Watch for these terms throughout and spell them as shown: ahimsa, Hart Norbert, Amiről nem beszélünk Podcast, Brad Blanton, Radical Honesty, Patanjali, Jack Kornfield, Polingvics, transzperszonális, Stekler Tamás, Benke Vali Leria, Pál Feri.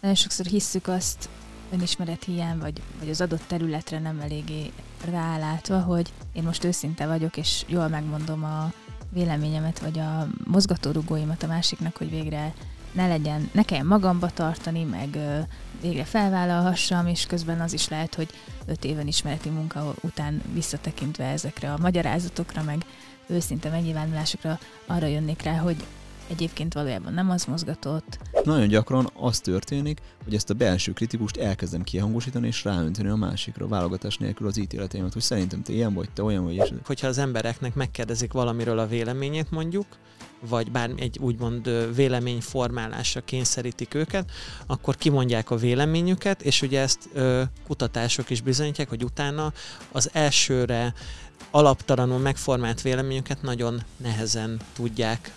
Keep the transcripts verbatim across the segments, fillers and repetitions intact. Nagyon sokszor hisszük azt önismeret hiány, vagy, vagy az adott területre nem eléggé rálátva, hogy én most őszinte vagyok, és jól megmondom a véleményemet, vagy a mozgatórugóimat a másiknak, hogy végre ne legyen, ne kelljen magamba tartani, meg végre felvállalhassam, és közben az is lehet, hogy öt éven ismereti munka után visszatekintve ezekre a magyarázatokra, meg őszinte megnyilvánulásokra arra jönnék rá, hogy egyébként valójában nem az mozgatott. Nagyon gyakran az történik, hogy ezt a belső kritikust elkezdem kihangosítani és ráönteni a másikra, válogatás nélkül az ítéleteimet, hogy szerintem te ilyen vagy, te olyan vagy. És... Hogyha az embereknek megkérdezik valamiről a véleményét mondjuk, vagy bár egy úgymond véleményformálásra kényszerítik őket, akkor kimondják a véleményüket, és ugye ezt ö, kutatások is bizonyítják, hogy utána az elsőre alaptalanul megformált véleményüket nagyon nehezen tudják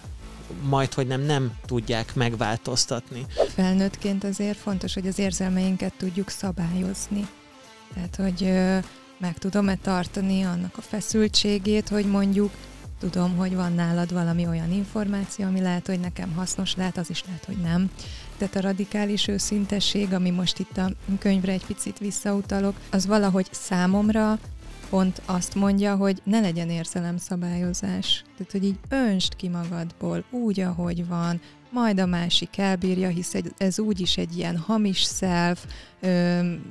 majd, hogy nem, nem tudják megváltoztatni. Felnőttként azért fontos, hogy az érzelmeinket tudjuk szabályozni. Tehát, hogy ö, meg tudom-e tartani annak a feszültségét, hogy mondjuk tudom, hogy van nálad valami olyan információ, ami lehet, hogy nekem hasznos, lehet, az is lehet, hogy nem. Tehát a radikális őszintesség, ami most itt a könyvre egy picit visszautalok, az valahogy számomra pont azt mondja, hogy ne legyen érzelemszabályozás. Tehát, hogy így öntsd ki magadból, úgy, ahogy van, majd a másik elbírja, hisz ez úgyis egy ilyen hamis self,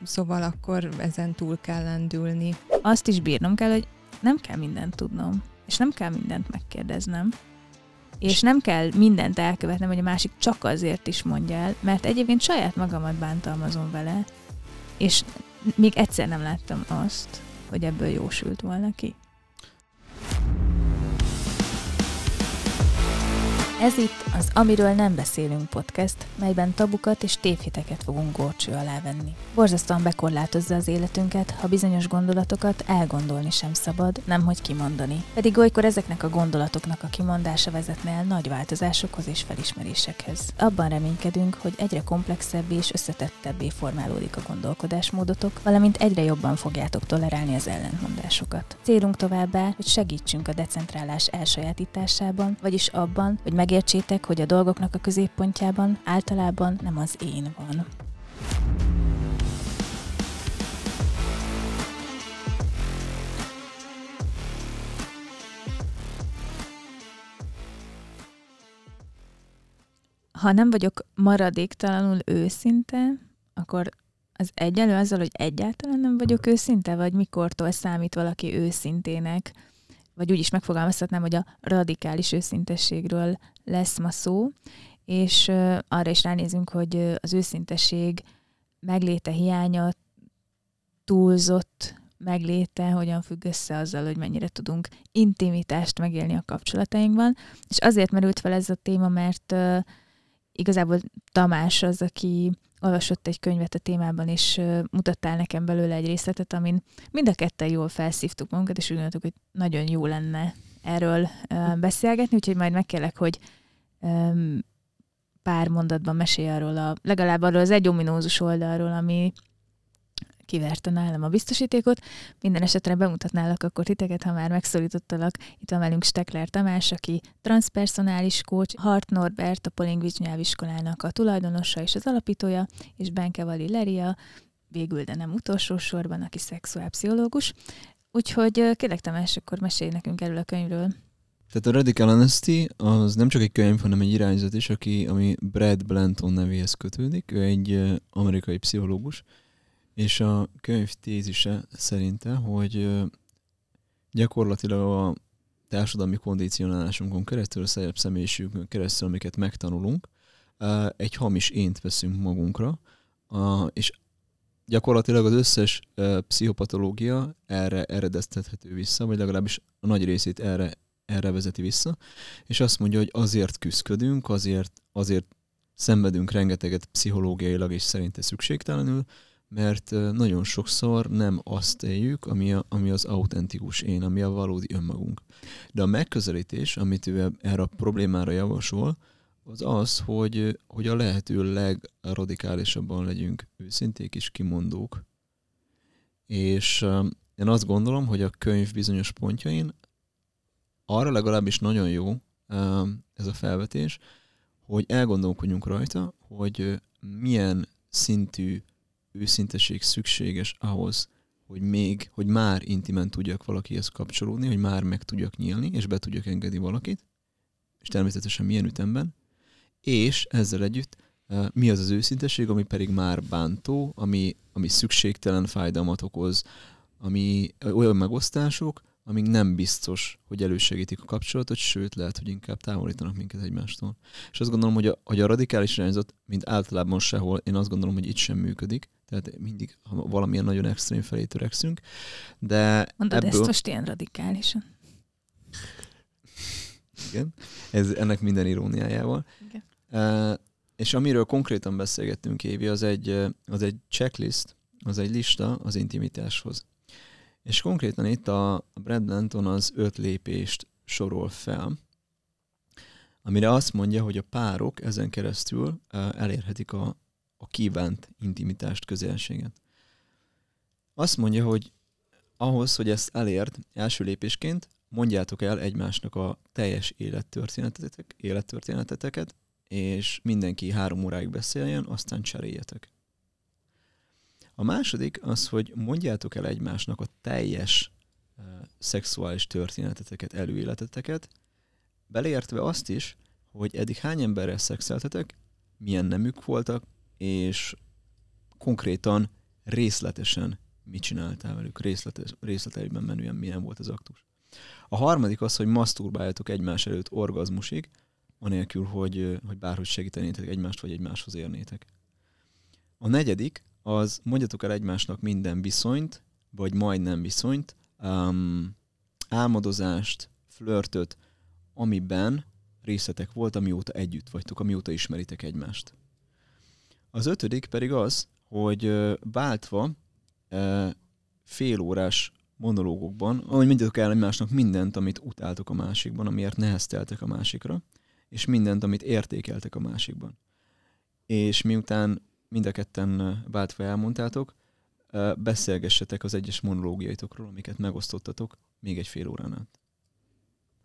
szóval akkor ezen túl kell lendülni. Azt is bírnom kell, hogy nem kell mindent tudnom, és nem kell mindent megkérdeznem, és nem kell mindent elkövetnem, hogy a másik csak azért is mondja el, mert egyébként saját magamat bántalmazom vele, és még egyszer nem láttam azt, hogy ebből jósült volna ki. Ez itt az Amiről nem beszélünk podcast, melyben tabukat és tévhiteket fogunk górcső alá venni. Borzasztóan bekorlátozza az életünket, ha bizonyos gondolatokat elgondolni sem szabad, nemhogy kimondani. Pedig olykor ezeknek a gondolatoknak a kimondása vezetne el nagy változásokhoz és felismerésekhez. Abban reménykedünk, hogy egyre komplexebbé és összetettebbé formálódik a gondolkodásmódotok, valamint egyre jobban fogjátok tolerálni az ellentmondásokat. Célunk továbbá, hogy segítsünk a decentrálás elsajátításában, vagyis abban, hogy meg Megértsétek, hogy a dolgoknak a középpontjában általában nem az én van. Ha nem vagyok maradéktalanul őszinte, akkor az egyenlő azzal, hogy egyáltalán nem vagyok őszinte, vagy mikortól számít valaki őszintének, vagy úgy is megfogalmazhatnám, hogy a radikális őszintességről lesz ma szó, és arra is ránézünk, hogy az őszintesség megléte hiánya, túlzott megléte, hogyan függ össze azzal, hogy mennyire tudunk intimitást megélni a kapcsolatainkban. És azért merült fel ez a téma, mert igazából Tamás az, aki olvasott egy könyvet a témában, és mutattál nekem belőle egy részletet, amin mind a ketten jól felszívtuk magunkat, és úgy gondoltuk, hogy nagyon jó lenne erről beszélgetni, úgyhogy majd megkérlek, hogy pár mondatban mesélj arról, a, legalább arról az egy ominózus oldalról, ami kiverte nálam a biztosítékot. Minden esetre bemutatnálak akkor titeket, ha már megszólítottalak. Itt van velünk Stekler Tamás, aki transzpersonális coach, Hart Norbert, a Polingvics nyelviskolának a tulajdonosa és az alapítója, és Benke Vali Leria, végül, de nem utolsó sorban, aki szexuálpszichológus. Úgyhogy kérlek Tamás, akkor mesélj nekünk erről a könyvről. Tehát a Radical Honesty az nem csak egy könyv, hanem egy irányzat is, aki, ami Brad Blanton nevéhez kötődik. Ő egy amerikai pszichológus, és a könyv tézise szerinte, hogy gyakorlatilag a társadalmi kondicionálásunkon keresztül, a saját személyiségünkön keresztül, amiket megtanulunk, egy hamis ént veszünk magunkra, és gyakorlatilag az összes pszichopatológia erre eredeztethető vissza, vagy legalábbis a nagy részét erre, erre vezeti vissza, és azt mondja, hogy azért küzdködünk, azért, azért szenvedünk rengeteget pszichológiailag, és szerinte szükségtelenül, mert nagyon sokszor nem azt éljük, ami, a, ami az autentikus én, ami a valódi önmagunk. De a megközelítés, amit ő erre a problémára javasol, az az, hogy, hogy a lehető legradikálisabban legyünk őszinték és kimondók. És én azt gondolom, hogy a könyv bizonyos pontjain arra legalábbis nagyon jó ez a felvetés, hogy elgondolkodjunk rajta, hogy milyen szintű őszinteség szükséges ahhoz, hogy még, hogy már intimen tudjak valakihez kapcsolódni, hogy már meg tudjak nyílni, és be tudjak engedni valakit, és természetesen milyen ütemben, és ezzel együtt mi az az őszinteség, ami pedig már bántó, ami, ami szükségtelen fájdalmat okoz, ami olyan megosztások, amik nem biztos, hogy elősegítik a kapcsolatot, sőt, lehet, hogy inkább távolítanak minket egymástól. És azt gondolom, hogy a, hogy a radikális irányzat, mint általában sehol, én azt gondolom, hogy itt sem működik, tehát mindig valamilyen nagyon extrém felé törekszünk, de mondod ebből... ezt most ilyen radikálisan. Igen, ez, ennek minden iróniájával. Igen. Uh, és amiről konkrétan beszélgettünk, Évi, az egy, az egy checklist, az egy lista az intimitáshoz. És konkrétan itt a Brad Blanton az öt lépést sorol fel, amire azt mondja, hogy a párok ezen keresztül elérhetik a, a kívánt intimitást, közelséget. Azt mondja, hogy ahhoz, hogy ezt elért, első lépésként mondjátok el egymásnak a teljes élettörténetetek, élettörténeteteket, és mindenki három óráig beszéljen, aztán cseréljetek. A második az, hogy mondjátok el egymásnak a teljes uh, szexuális történeteteket, előéleteteket, beleértve azt is, hogy eddig hány emberrel szexeltetek, milyen nemük voltak, és konkrétan részletesen mit csináltál velük, részletes, részleteiben menően milyen volt az aktus. A harmadik az, hogy maszturbáljatok egymás előtt orgazmusig, anélkül, hogy, hogy bárhogy segítenétek egymást, vagy egymáshoz érnétek. A negyedik az, mondjatok el egymásnak minden viszonyt, vagy majdnem viszonyt, um, álmodozást, flörtöt, amiben részletek volt, amióta együtt vagytok, amióta ismeritek egymást. Az ötödik pedig az, hogy váltva uh, félórás monológokban, ahogy mondjatok el egymásnak mindent, amit utáltok a másikban, amiért nehezteltek a másikra, és mindent, amit értékeltek a másikban. És miután mind a ketten váltva elmondtátok, beszélgessetek az egyes monológiaitokról, amiket megosztottatok még egy fél órán át.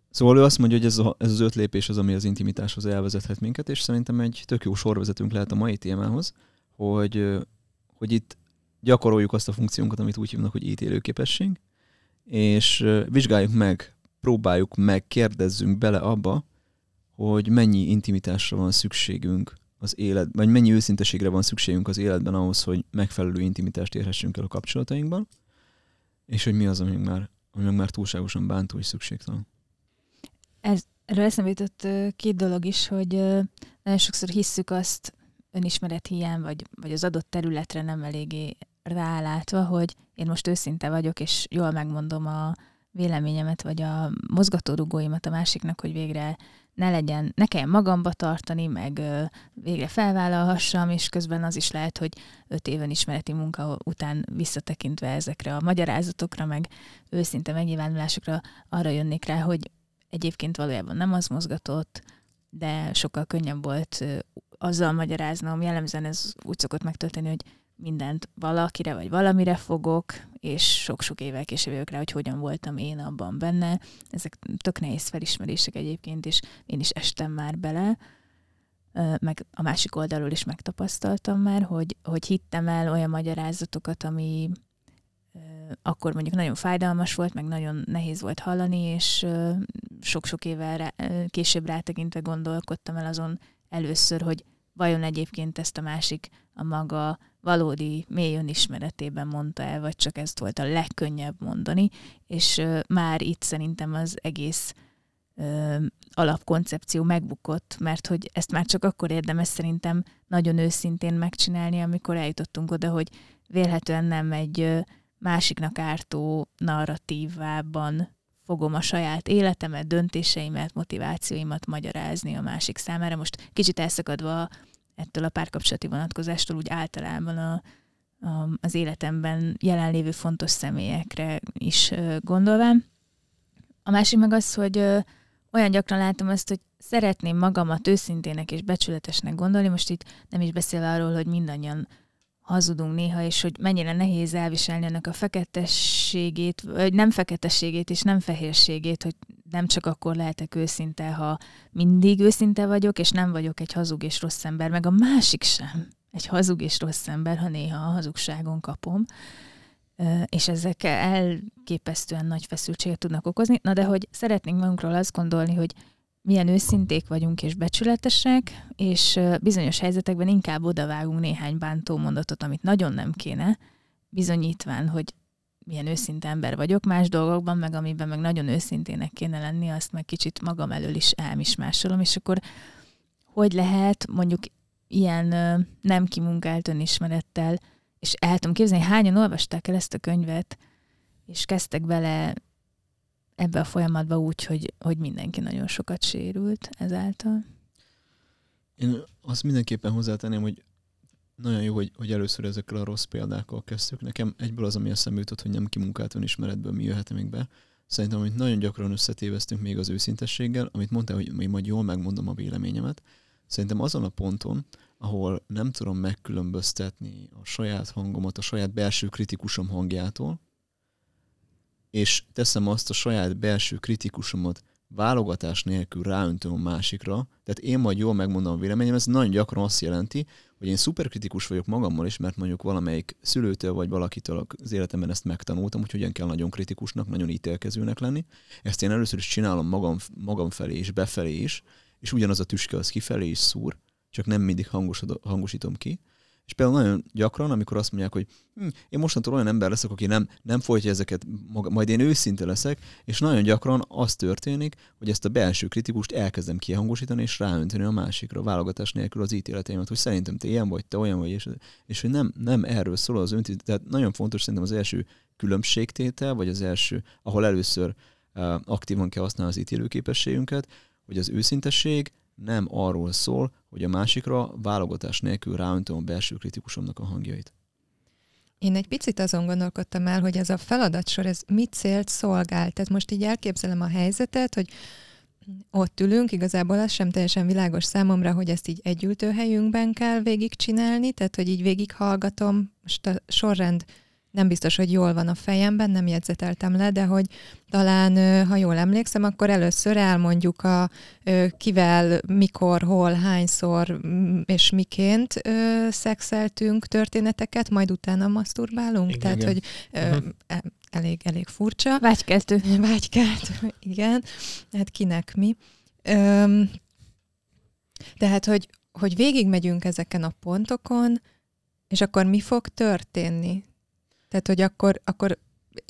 Szóval ő azt mondja, hogy ez, a, ez az öt lépés az, ami az intimitáshoz elvezethet minket, és szerintem egy tök jó sorvezetünk lehet a mai témához, hogy, hogy itt gyakoroljuk azt a funkciónkat, amit úgy hívnak, hogy ítélőképesség, és vizsgáljuk meg, próbáljuk meg, kérdezzünk bele abba, hogy mennyi intimitásra van szükségünk az életben, vagy mennyi őszinteségre van szükségünk az életben ahhoz, hogy megfelelő intimitást érhessünk el a kapcsolatainkban, és hogy mi az, ami már, ami már túlságosan bántó és szükségtelen. Erről eszembe jutott két dolog is, hogy nagyon sokszor hisszük azt önismeret hiány, vagy, vagy az adott területre nem eléggé rálátva, hogy én most őszinte vagyok, és jól megmondom a véleményemet, vagy a mozgatórugóimat a másiknak, hogy végre ne legyen, ne kelljen magamba tartani, meg ö, végre felvállalhassam, és közben az is lehet, hogy öt éven ismereti munka után visszatekintve ezekre a magyarázatokra, meg őszinte megnyilvánulásokra arra jönnék rá, hogy egyébként valójában nem az mozgatott, de sokkal könnyebb volt ö, azzal magyaráznom. Jellemzően ez úgy szokott megtörténni, hogy mindent valakire vagy valamire fogok, és sok-sok évvel később jövök rá, hogy hogyan voltam én abban benne. Ezek tök nehéz felismerések egyébként, és én is estem már bele, meg a másik oldalról is megtapasztaltam már, hogy, hogy hittem el olyan magyarázatokat, ami akkor mondjuk nagyon fájdalmas volt, meg nagyon nehéz volt hallani, és sok-sok évvel rá, később rátekintve gondolkodtam el azon először, hogy vajon egyébként ezt a másik a maga valódi mély önismeretében mondta el, vagy csak ezt volt a legkönnyebb mondani, és ö, már itt szerintem az egész ö, alapkoncepció megbukott, mert hogy ezt már csak akkor érdemes szerintem nagyon őszintén megcsinálni, amikor eljutottunk oda, hogy vélhetően nem egy ö, másiknak ártó narratívában fogom a saját életemet, döntéseimet, motivációimat magyarázni a másik számára. Most kicsit elszakadva ettől a párkapcsolati vonatkozástól úgy általában a, a, az életemben jelenlévő fontos személyekre is gondolvám. A másik meg az, hogy olyan gyakran látom azt, hogy szeretném magamat őszintének és becsületesnek gondolni, most itt nem is beszélve arról, hogy mindannyian hazudunk néha, és hogy mennyire nehéz elviselni ennek a feketességét, vagy nem feketességét és nem fehérségét, hogy nem csak akkor lehetek őszinte, ha mindig őszinte vagyok, és nem vagyok egy hazug és rossz ember, meg a másik sem. egy hazug és rossz ember, ha néha a hazugságon kapom, és ezek elképesztően nagy feszültséget tudnak okozni. Na de hogy szeretnénk magunkról azt gondolni, hogy milyen őszinték vagyunk és becsületesek, és bizonyos helyzetekben inkább odavágunk néhány bántó mondatot, amit nagyon nem kéne, bizonyítván, hogy milyen őszinte ember vagyok, más dolgokban, meg amiben meg nagyon őszintének kéne lenni, azt meg kicsit magam elől is elmismásolom, és akkor hogy lehet mondjuk ilyen nem kimunkált önismerettel, és el tudom képzelni, hányan olvasták el ezt a könyvet, és kezdtek bele ebbe a folyamatba úgy, hogy, hogy mindenki nagyon sokat sérült ezáltal. Én azt mindenképpen hozzátenném, hogy nagyon jó, hogy, hogy először ezekkel a rossz példákkal kezdtük. Nekem egyből az, ami eszembe jutott, hogy nem kimunkált önismeretből mi jöhet még be. Szerintem, amit nagyon gyakran összetévesztünk még az őszintességgel, amit mondtál, hogy még majd jól megmondom a véleményemet. Szerintem azon a ponton, ahol nem tudom megkülönböztetni a saját hangomat, a saját belső kritikusom hangjától, és teszem azt a saját belső kritikusomat válogatás nélkül ráöntöm a másikra, tehát én majd jól megmondom a véleményem, ez nagyon gyakran azt jelenti, hogy én szuperkritikus vagyok magammal is, mert mondjuk valamelyik szülőtől vagy valakitől az életemben ezt megtanultam, úgyhogy hogyan kell nagyon kritikusnak, nagyon ítélkezőnek lenni. Ezt én először is csinálom magam, magam felé és befelé is, és ugyanaz a tüske az kifelé is szúr, csak nem mindig hangosítom ki. És például nagyon gyakran, amikor azt mondják, hogy hm, én mostantól olyan ember leszek, aki nem, nem folytja ezeket, maga, majd én őszinte leszek, és nagyon gyakran az történik, hogy ezt a belső kritikust elkezdem kihangosítani, és ráönteni a másikra, a válogatás nélkül az ítéleteimet, hogy szerintem te ilyen vagy, te olyan vagy, és, és hogy nem, nem erről szól az öntélet. Tehát nagyon fontos szerintem az első különbségtétel, vagy az első, ahol először uh, aktívan kell használni az ítélőképességünket, hogy az őszintesség nem arról szól, hogy a másikra válogatás nélkül ráöntöm a belső kritikusomnak a hangjait. Én egy picit azon gondolkodtam el, hogy ez a feladatsor, ez mit célt szolgál? Tehát most így elképzelem a helyzetet, hogy ott ülünk, igazából az sem teljesen világos számomra, hogy ezt így egy ültőhelyünkben kell végigcsinálni, tehát hogy így végighallgatom, most a sorrend nem biztos, hogy jól van a fejemben, nem jegyzeteltem le, de hogy talán, ha jól emlékszem, akkor először elmondjuk a kivel, mikor, hol, hányszor és miként szexeltünk történeteket, majd utána maszturbálunk. Igen, tehát, igen. hogy uh-huh. elég, elég furcsa. Vágykeltő. Vágykeltő, igen. Hát kinek mi. Tehát, hogy, hogy végigmegyünk ezeken a pontokon, és akkor mi fog történni? Tehát, hogy akkor, akkor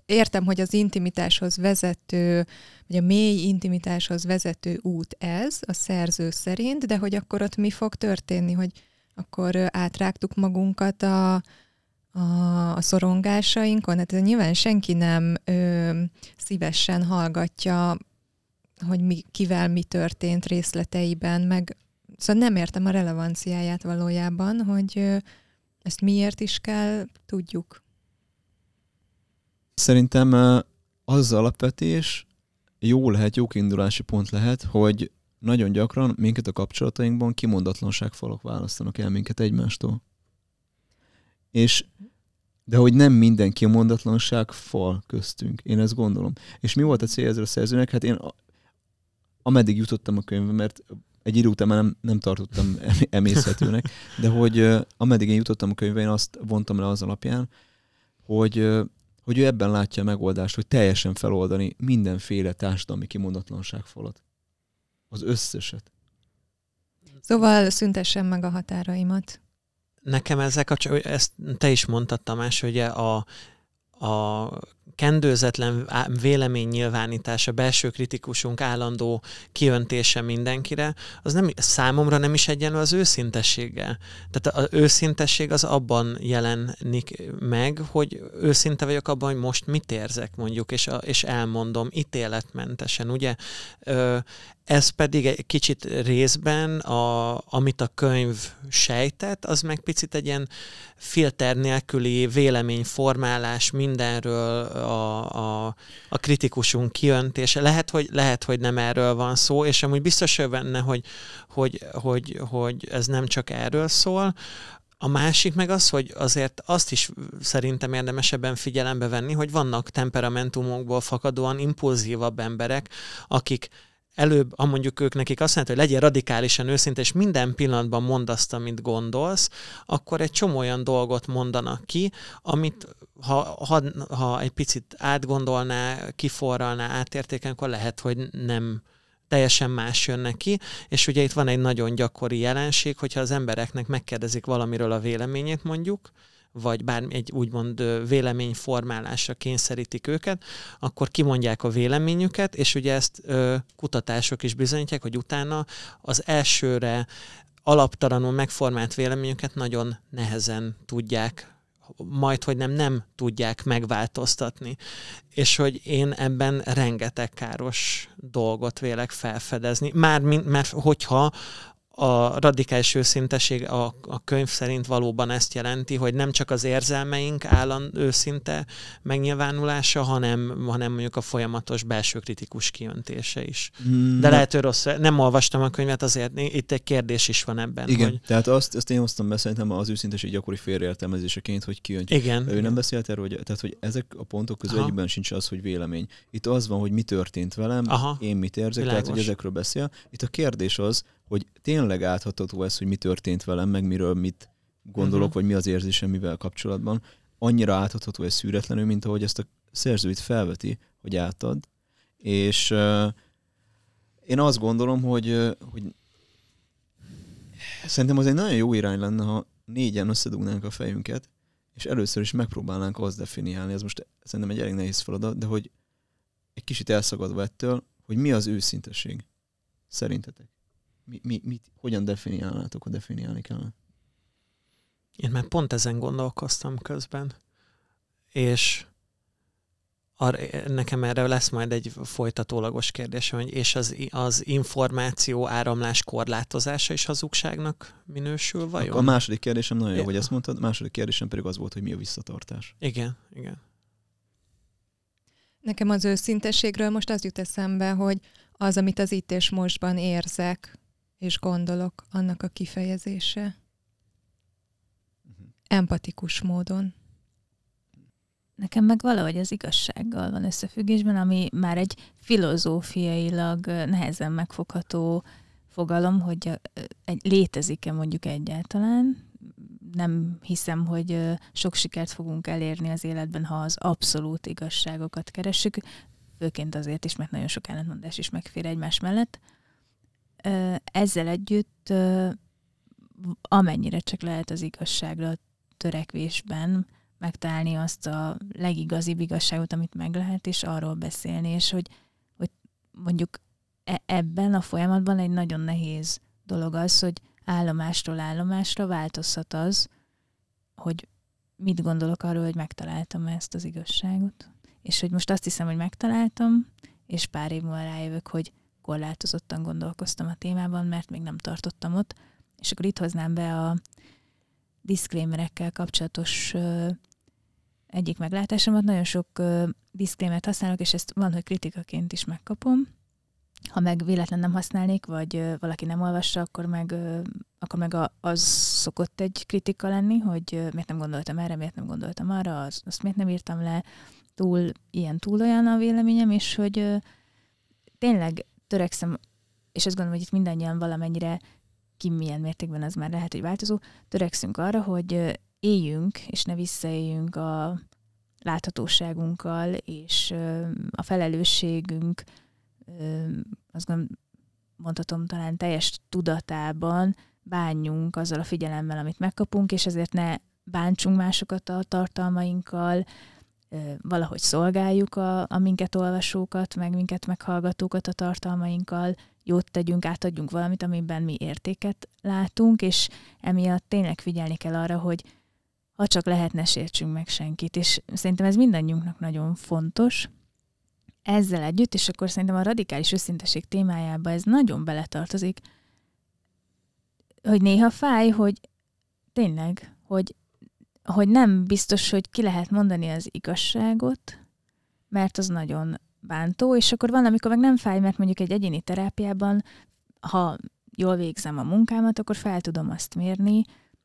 értem, hogy az intimitáshoz vezető, vagy a mély intimitáshoz vezető út ez, a szerző szerint, de hogy akkor ott mi fog történni, hogy akkor átrágtuk magunkat a, a, a szorongásainkon. Hát nyilván senki nem ö, szívesen hallgatja, hogy mi, kivel mi történt részleteiben, meg szóval nem értem a relevanciáját valójában, hogy ö, ezt miért is kell, tudjuk. Szerintem az alapvetés jó lehet, jó kiindulási pont lehet, hogy nagyon gyakran minket a kapcsolatainkban kimondatlanságfalak választanak el minket egymástól. És, de hogy nem minden kimondatlanságfal köztünk, én ezt gondolom. És mi volt a célja ezzel a szerzőnek? Hát én a, ameddig jutottam a könyvben, mert egy idő után már nem, nem tartottam emészhetőnek, de hogy ameddig én jutottam a könyvben, én azt vontam le az alapján, hogy... hogy ő ebben látja a megoldást, hogy teljesen feloldani mindenféle társadalmi kimondatlanságfalat. Az összeset. Szóval szüntessem meg a határaimat. Nekem ezzel kapcsolatban, ezt te is mondtad, Tamás, hogy a, a kendőzetlen véleménynyilvánítás, a belső kritikusunk állandó kiöntése mindenkire, az nem, számomra nem is egyenlő az őszintességgel. Tehát az őszintesség az abban jelenik meg, hogy őszinte vagyok abban, hogy most mit érzek mondjuk, és, a, és elmondom ítéletmentesen, ugye? Ö, ez pedig egy kicsit részben, a, amit a könyv sejtett, az meg picit egy ilyen filter nélküli véleményformálás mindenről, a, a, a kritikusunk kiöntése. Lehet hogy, lehet, hogy nem erről van szó, és amúgy biztos benne, hogy, hogy, hogy, hogy ez nem csak erről szól. A másik meg az, hogy azért azt is szerintem érdemesebben figyelembe venni, hogy vannak temperamentumokból fakadóan impulzívabb emberek, akik előbb, ha mondjuk ők nekik azt mondják, hogy legyél radikálisan őszinte, és minden pillanatban mondd azt, amit gondolsz, akkor egy csomó olyan dolgot mondanak ki, amit ha, ha, ha egy picit átgondolná, kiforralná, átértéken, akkor lehet, hogy nem teljesen más jön neki, és ugye itt van egy nagyon gyakori jelenség, hogyha az embereknek megkérdezik valamiről a véleményét mondjuk, vagy bármi egy úgymond véleményformálásra kényszerítik őket, akkor kimondják a véleményüket, és ugye ezt ö, kutatások is bizonyítják, hogy utána az elsőre alaptalanul megformált véleményüket nagyon nehezen tudják, majd, hogy nem, nem tudják megváltoztatni. És hogy én ebben rengeteg káros dolgot vélek felfedezni. Már, már hogyha a radikális őszinteség a, a könyv szerint valóban ezt jelenti, hogy nem csak az érzelmeink állam őszinte megnyilvánulása, hanem, hanem mondjuk a folyamatos belső kritikus kijöntése is. Mm, De lehet, hogy rossz, nem olvastam a könyvet, azért itt egy kérdés is van ebben. Igen, hogy... tehát azt, azt én hoztam be szerintem az őszinteség gyakori félreértelmezéseként, hogy kijöntjük. Igen. Ő nem beszélt erről, hogy, tehát, hogy ezek a pontok közül Aha. egyben sincs az, hogy vélemény. Itt az van, hogy mi történt velem, Aha. én mit érzek, Világos. Tehát, hogy ezekről beszél. Itt a kérdés az, hogy tényleg áthatható ez, hogy mi történt velem, meg miről mit gondolok, uh-huh. vagy mi az érzésem, mivel kapcsolatban. Annyira áthatható és szűretlenül, mint ahogy ezt a szerzőit felveti, hogy átad. És uh, én azt gondolom, hogy, uh, hogy szerintem az egy nagyon jó irány lenne, ha négyen összedugnánk a fejünket, és először is megpróbálnánk azt definiálni. Ez most szerintem egy elég nehéz feladat, de hogy egy kicsit elszakadva ettől, hogy mi az őszinteség szerintetek. Mi, mi, mit, hogyan definiálnátok, ha definiálni kellene? Én már pont ezen gondolkoztam közben, és ar- nekem erre lesz majd egy folytatólagos kérdés, hogy és az, az információ áramlás korlátozása is hazugságnak minősül, vajon? A második kérdésem nagyon jó, igen. hogy ezt mondtad, a második kérdésem pedig az volt, hogy mi a visszatartás. Igen, igen. Nekem az őszinteségről most az jut eszembe, hogy az, amit az itt és mostban érzek, és gondolok, annak a kifejezése. Uh-huh. Empatikus módon. Nekem meg valahogy az igazsággal van összefüggésben, ami már egy filozófiailag nehezen megfogható fogalom, hogy létezik-e mondjuk egyáltalán. Nem hiszem, hogy sok sikert fogunk elérni az életben, ha az abszolút igazságokat keressük, főként azért is, mert nagyon sok ellentmondás is megfér egymás mellett. Ezzel együtt, amennyire csak lehet az igazságra törekvésben megtalálni azt a legigazibb igazságot, amit meg lehet, és arról beszélni, és hogy, hogy mondjuk ebben a folyamatban egy nagyon nehéz dolog az, hogy állomástól állomásra változhat az, hogy mit gondolok arról, hogy megtaláltam ezt az igazságot. És hogy most azt hiszem, hogy megtaláltam, és pár év múlva rájövök, hogy korlátozottan gondolkoztam a témában, mert még nem tartottam ott. És akkor itt hoznám be a diszklémerekkel kapcsolatos ö, egyik meglátásomat. Nagyon sok ö, diszklémert használok, és ezt van, hogy kritikaként is megkapom. Ha meg véletlen nem használnék, vagy ö, valaki nem olvassa, akkor meg, ö, akkor meg a, az szokott egy kritika lenni, hogy ö, miért nem gondoltam erre, miért nem gondoltam arra, az, azt miért nem írtam le, túl ilyen, túl olyan a véleményem, és hogy ö, tényleg törekszem, és azt gondolom, hogy itt mindannyian valamennyire, ki milyen mértékben az már lehet, hogy változó, törekszünk arra, hogy éljünk, és ne visszaéljünk a láthatóságunkkal, és ö, a felelősségünk, ö, azt gondolom, mondhatom talán teljes tudatában bánjunk azzal a figyelemmel, amit megkapunk, és ezért ne bántsunk másokat a tartalmainkkal, valahogy szolgáljuk a, a minket olvasókat, meg minket meghallgatókat a tartalmainkkal, jót tegyünk, átadjunk valamit, amiben mi értéket látunk, és emiatt tényleg figyelni kell arra, hogy ha csak lehet, ne sértsünk meg senkit. És szerintem ez mindannyiunknak nagyon fontos. Ezzel együtt, és akkor szerintem a radikális őszinteség témájába ez nagyon beletartozik, hogy néha fáj, hogy tényleg, hogy hogy nem biztos, hogy ki lehet mondani az igazságot, mert az nagyon bántó, és akkor van, amikor meg nem fáj, mert mondjuk egy egyéni terápiában, ha jól végzem a munkámat, akkor fel tudom azt mérni,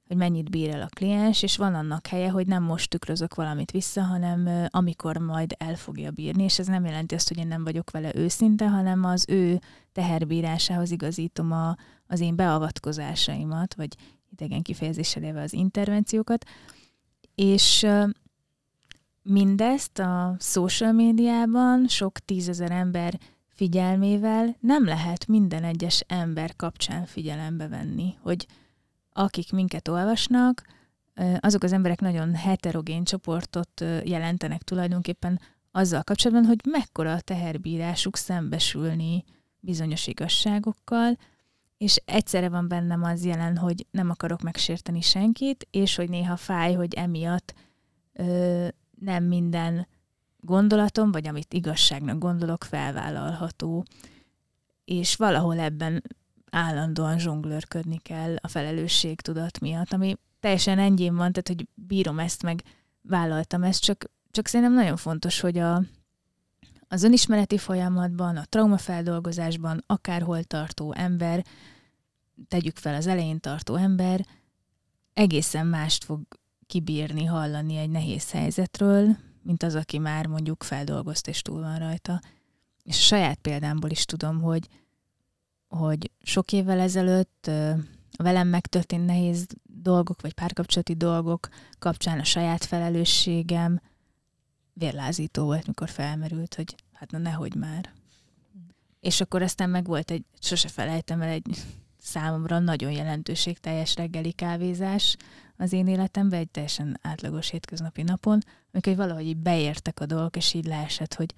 hogy mennyit bír el a kliens, és van annak helye, hogy nem most tükrözök valamit vissza, hanem amikor majd el fogja bírni, és ez nem jelenti azt, hogy én nem vagyok vele őszinte, hanem az ő teherbírásához igazítom a, az én beavatkozásaimat, vagy idegen kifejezéssel élve az intervenciókat, és mindezt a social médiában sok tízezer ember figyelmével nem lehet minden egyes ember kapcsán figyelembe venni, hogy akik minket olvasnak, azok az emberek nagyon heterogén csoportot jelentenek tulajdonképpen azzal kapcsolatban, hogy mekkora a teherbírásuk szembesülni bizonyos igazságokkal, és egyszerre van bennem az jelen, hogy nem akarok megsérteni senkit, és hogy néha fáj, hogy emiatt ö, nem minden gondolatom, vagy amit igazságnak gondolok, felvállalható. És valahol ebben állandóan zsonglőrködni kell a felelősségtudat miatt, ami teljesen enyém van, tehát hogy bírom ezt, meg vállaltam ezt, csak, csak szerintem nagyon fontos, hogy a, az önismereti folyamatban, a traumafeldolgozásban akárhol tartó ember, tegyük fel az elején tartó ember, egészen mást fog kibírni, hallani egy nehéz helyzetről, mint az, aki már mondjuk feldolgozt és túl van rajta. És a saját példámból is tudom, hogy hogy sok évvel ezelőtt velem megtörtént nehéz dolgok, vagy párkapcsolati dolgok kapcsán a saját felelősségem vérlázító volt, mikor felmerült, hogy hát na nehogy már. Mm. És akkor aztán meg volt egy, sose felejtem el, egy számomra nagyon jelentőségteljes reggeli kávézás az én életemben, egy teljesen átlagos hétköznapi napon, amikor valahogy így beértek a dolgok, és így leesett, hogy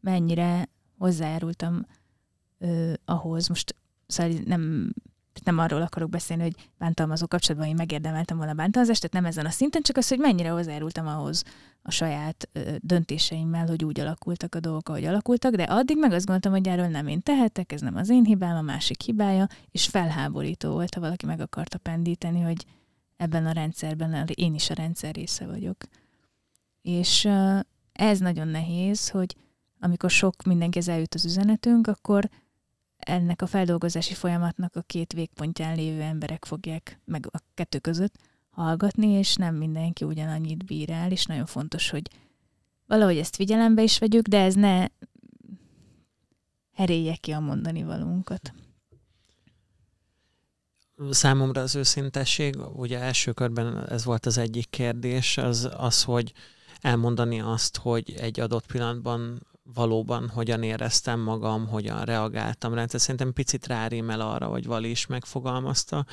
mennyire hozzájárultam Ö, ahhoz, most szóval nem, nem arról akarok beszélni, hogy bántalmazó kapcsolatban én megérdemeltem volna bántalmazást, tehát nem ezen a szinten, csak az, hogy mennyire hozzájárultam ahhoz a saját ö, döntéseimmel, hogy úgy alakultak a dolgok, ahogy alakultak, de addig meg azt gondoltam, hogy erről nem én tehetek, ez nem az én hibám, a másik hibája, és felháborító volt, ha valaki meg akarta pendíteni, hogy ebben a rendszerben én is a rendszer része vagyok. És ö, ez nagyon nehéz, hogy amikor sok mindenkihez eljut az üzenetünk, akkor ennek a feldolgozási folyamatnak a két végpontján lévő emberek fogják, meg a kettő között hallgatni, és nem mindenki ugyanannyit bír el, és nagyon fontos, hogy valahogy ezt figyelembe is vegyük, de ez ne herélje ki a mondani valónkat. Számomra az őszintesség, ugye első körben ez volt az egyik kérdés, az az, hogy elmondani azt, hogy egy adott pillanatban valóban hogyan éreztem magam, hogyan reagáltam rá. Tehát szerintem picit rárímel arra, hogy Vali is megfogalmazta,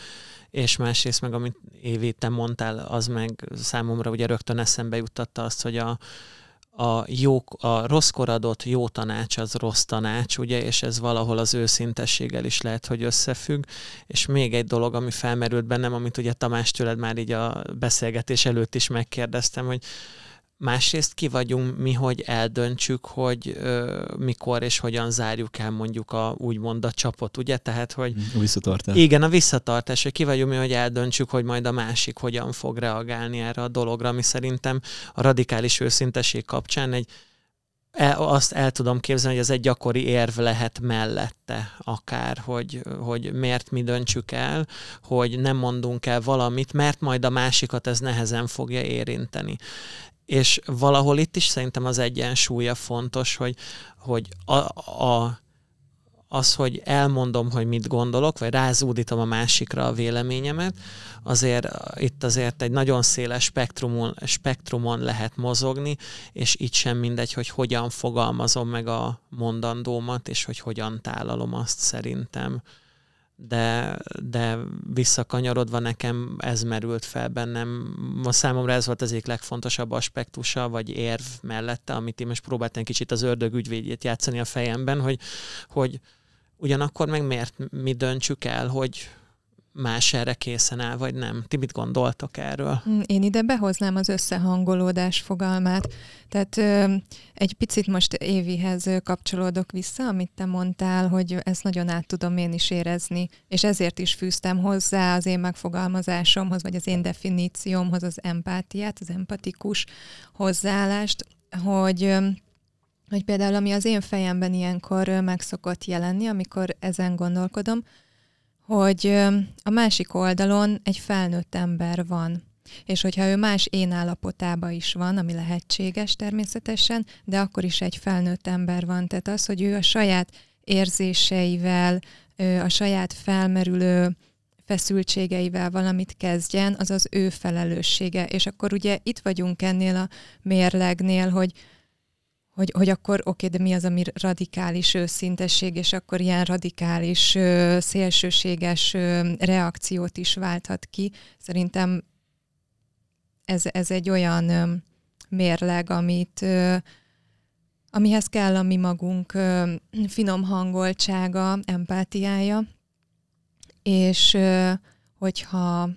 és másrészt meg, amit Évi, te mondtál, az meg számomra ugye rögtön eszembe juttatta azt, hogy a, a, jó, a rosszkor adott jó tanács az rossz tanács, ugye, és ez valahol az őszintességgel is lehet, hogy összefügg. És még egy dolog, ami felmerült bennem, amit ugye Tamás tőled már így a beszélgetés előtt is megkérdeztem, hogy másrészt ki vagyunk mi, hogy eldöntsük, hogy ö, mikor és hogyan zárjuk el mondjuk a, úgymond a csapot, ugye? Tehát, hogy... A visszatartás. Igen, a visszatartás, hogy ki vagyunk mi, hogy eldöntsük, hogy majd a másik hogyan fog reagálni erre a dologra, ami szerintem a radikális őszinteség kapcsán egy... El, azt el tudom képzelni, hogy ez egy gyakori érv lehet mellette akár, hogy, hogy miért mi döntsük el, hogy nem mondunk el valamit, mert majd a másikat ez nehezen fogja érinteni. És valahol itt is szerintem az egyensúlya fontos, hogy, hogy a, a, az, hogy elmondom, hogy mit gondolok, vagy rázúdítom a másikra a véleményemet, azért itt azért egy nagyon széles spektrumon, spektrumon lehet mozogni, és itt sem mindegy, hogy hogyan fogalmazom meg a mondandómat, és hogy hogyan tálalom azt szerintem. De, de visszakanyarodva nekem ez merült fel bennem. A számomra ez volt az egyik legfontosabb aspektusa, vagy érv mellette, amit én most próbáltam kicsit az ördög ügyvédjét játszani a fejemben, hogy, hogy ugyanakkor meg miért mi döntsük el, hogy más erre készen áll, vagy nem. Ti mit gondoltok erről? Én ide behoznám az összehangolódás fogalmát. Tehát ö, egy picit most Évihez kapcsolódok vissza, amit te mondtál, hogy ezt nagyon át tudom én is érezni, és ezért is fűztem hozzá az én megfogalmazásomhoz, vagy az én definíciómhoz az empátiát, az empatikus hozzáállást, hogy... Ö, hogy például ami az én fejemben ilyenkor meg szokott jelenni, amikor ezen gondolkodom, hogy a másik oldalon egy felnőtt ember van. És hogyha ő más én állapotában is van, ami lehetséges természetesen, de akkor is egy felnőtt ember van. Tehát az, hogy ő a saját érzéseivel, a saját felmerülő feszültségeivel valamit kezdjen, az az ő felelőssége. És akkor ugye itt vagyunk ennél a mérlegnél, hogy, hogy, hogy akkor oké, de mi az, ami radikális őszintesség, és akkor ilyen radikális, szélsőséges reakciót is válthat ki. Szerintem ez, ez egy olyan mérleg, amit, amihez kell a mi magunk finom hangoltsága, empátiája, és hogyha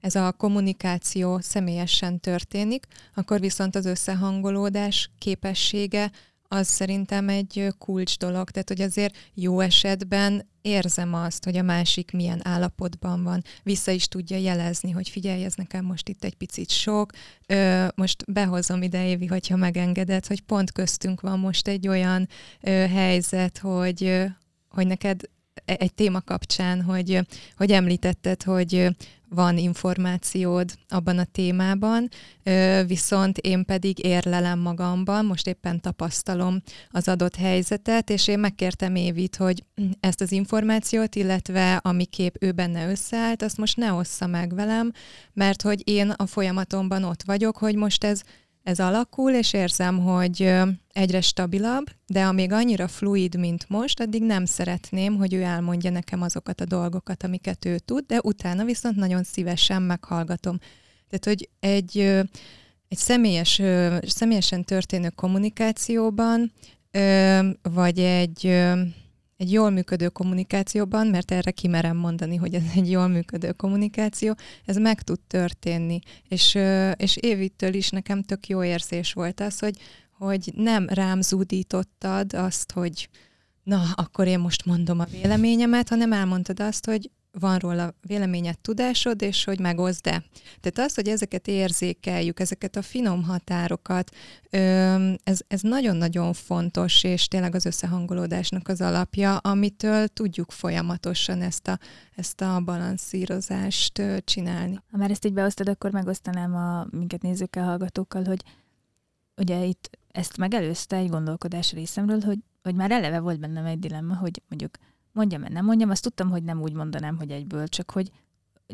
ez a kommunikáció személyesen történik, akkor viszont az összehangolódás képessége az szerintem egy kulcs dolog. Tehát, hogy azért jó esetben érzem azt, hogy a másik milyen állapotban van. Vissza is tudja jelezni, hogy figyelj, ez nekem most itt egy picit sok. Ö, most behozom ide, Évi, hogyha megengeded, hogy pont köztünk van most egy olyan ö, helyzet, hogy, ö, hogy neked egy téma kapcsán, hogy, hogy említetted, hogy van információd abban a témában, viszont én pedig érlelem magamban, most éppen tapasztalom az adott helyzetet, és én megkértem Évit, hogy ezt az információt, illetve amiképp ő benne összeállt, azt most ne ossza meg velem, mert hogy én a folyamatomban ott vagyok, hogy most ez Ez alakul, és érzem, hogy egyre stabilabb, de amíg annyira fluid, mint most, addig nem szeretném, hogy ő elmondja nekem azokat a dolgokat, amiket ő tud, de utána viszont nagyon szívesen meghallgatom. Tehát, hogy egy, egy személyes, személyesen történő kommunikációban, vagy egy, egy jól működő kommunikációban, mert erre kimerem mondani, hogy ez egy jól működő kommunikáció, ez meg tud történni. És, és Évitől is nekem tök jó érzés volt az, hogy, hogy nem rám zúdítottad azt, hogy na, akkor én most mondom a véleményemet, hanem elmondtad azt, hogy van róla véleményed, tudásod, és hogy megoszd-e. Tehát az, hogy ezeket érzékeljük, ezeket a finom határokat, ez, ez nagyon-nagyon fontos, és tényleg az összehangolódásnak az alapja, amitől tudjuk folyamatosan ezt a, ezt a balanszírozást csinálni. Ha már ezt így beosztod, akkor megosztanám a minket nézőkkel, hallgatókkal, hogy ugye itt ezt megelőzte egy gondolkodás részemről, hogy, hogy már eleve volt bennem egy dilemma, hogy mondjuk mondjam-e, nem mondjam, azt tudtam, hogy nem úgy mondanám, hogy egyből, csak hogy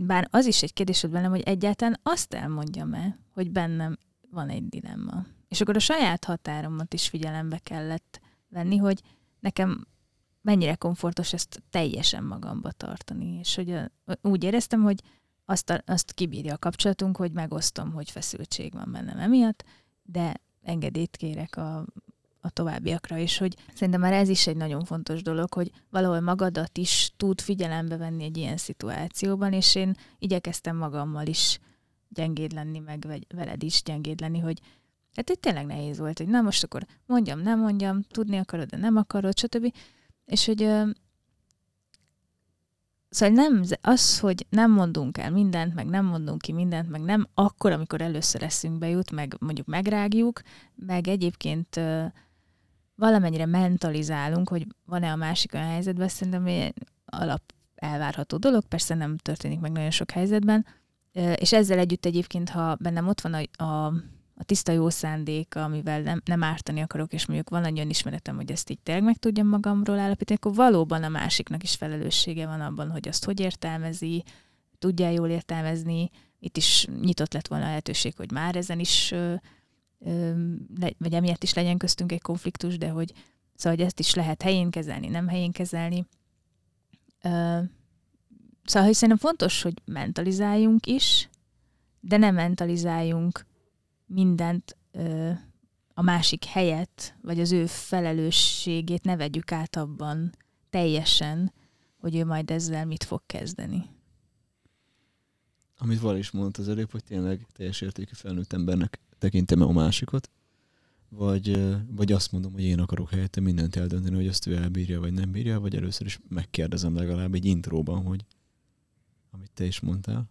bár az is egy kérdés volt bennem, hogy egyáltalán azt elmondjam-e, hogy bennem van egy dilemma. És akkor a saját határomat is figyelembe kellett venni, hogy nekem mennyire komfortos ezt teljesen magamba tartani. És hogy a, úgy éreztem, hogy azt, a, azt kibírja a kapcsolatunk, hogy megosztom, hogy feszültség van bennem emiatt, de engedélyt kérek a... a továbbiakra is, hogy szerintem már ez is egy nagyon fontos dolog, hogy valahol magadat is tud figyelembe venni egy ilyen szituációban, és én igyekeztem magammal is gyengéd lenni, meg veled is gyengéd lenni, hogy hát itt tényleg nehéz volt, hogy na most akkor mondjam, nem mondjam, tudni akarod, de nem akarod, stb. És hogy szóval nem, az, hogy nem mondunk el mindent, meg nem mondunk ki mindent, meg nem akkor, amikor először eszünkbe jut, meg mondjuk megrágjuk, meg egyébként valamennyire mentalizálunk, hogy van-e a másik olyan helyzetben, szerintem egy alap elvárható dolog, persze nem történik meg nagyon sok helyzetben, és ezzel együtt egyébként, ha bennem ott van a, a, a tiszta jó szándék, amivel nem, nem ártani akarok, és mondjuk van olyan ismeretem, hogy ezt így tényleg meg tudjam magamról állapítani, akkor valóban a másiknak is felelőssége van abban, hogy azt hogy értelmezi, tudja jól értelmezni, itt is nyitott lett volna a lehetőség, hogy már ezen is... vagy emiatt is legyen köztünk egy konfliktus, de hogy szóval hogy ezt is lehet helyén kezelni, nem helyén kezelni. Szóval, hogy szerintem fontos, hogy mentalizáljunk is, de nem mentalizáljunk mindent a másik helyett, vagy az ő felelősségét ne vegyük át abban teljesen, hogy ő majd ezzel mit fog kezdeni. Amit Val is mondott az előbb, hogy tényleg teljes értékű felnőtt embernek tekintem a másikat, vagy, vagy azt mondom, hogy én akarok helyette mindent eldönteni, hogy azt ő elbírja, vagy nem bírja, vagy először is megkérdezem legalább egy intróban, hogy amit te is mondtál,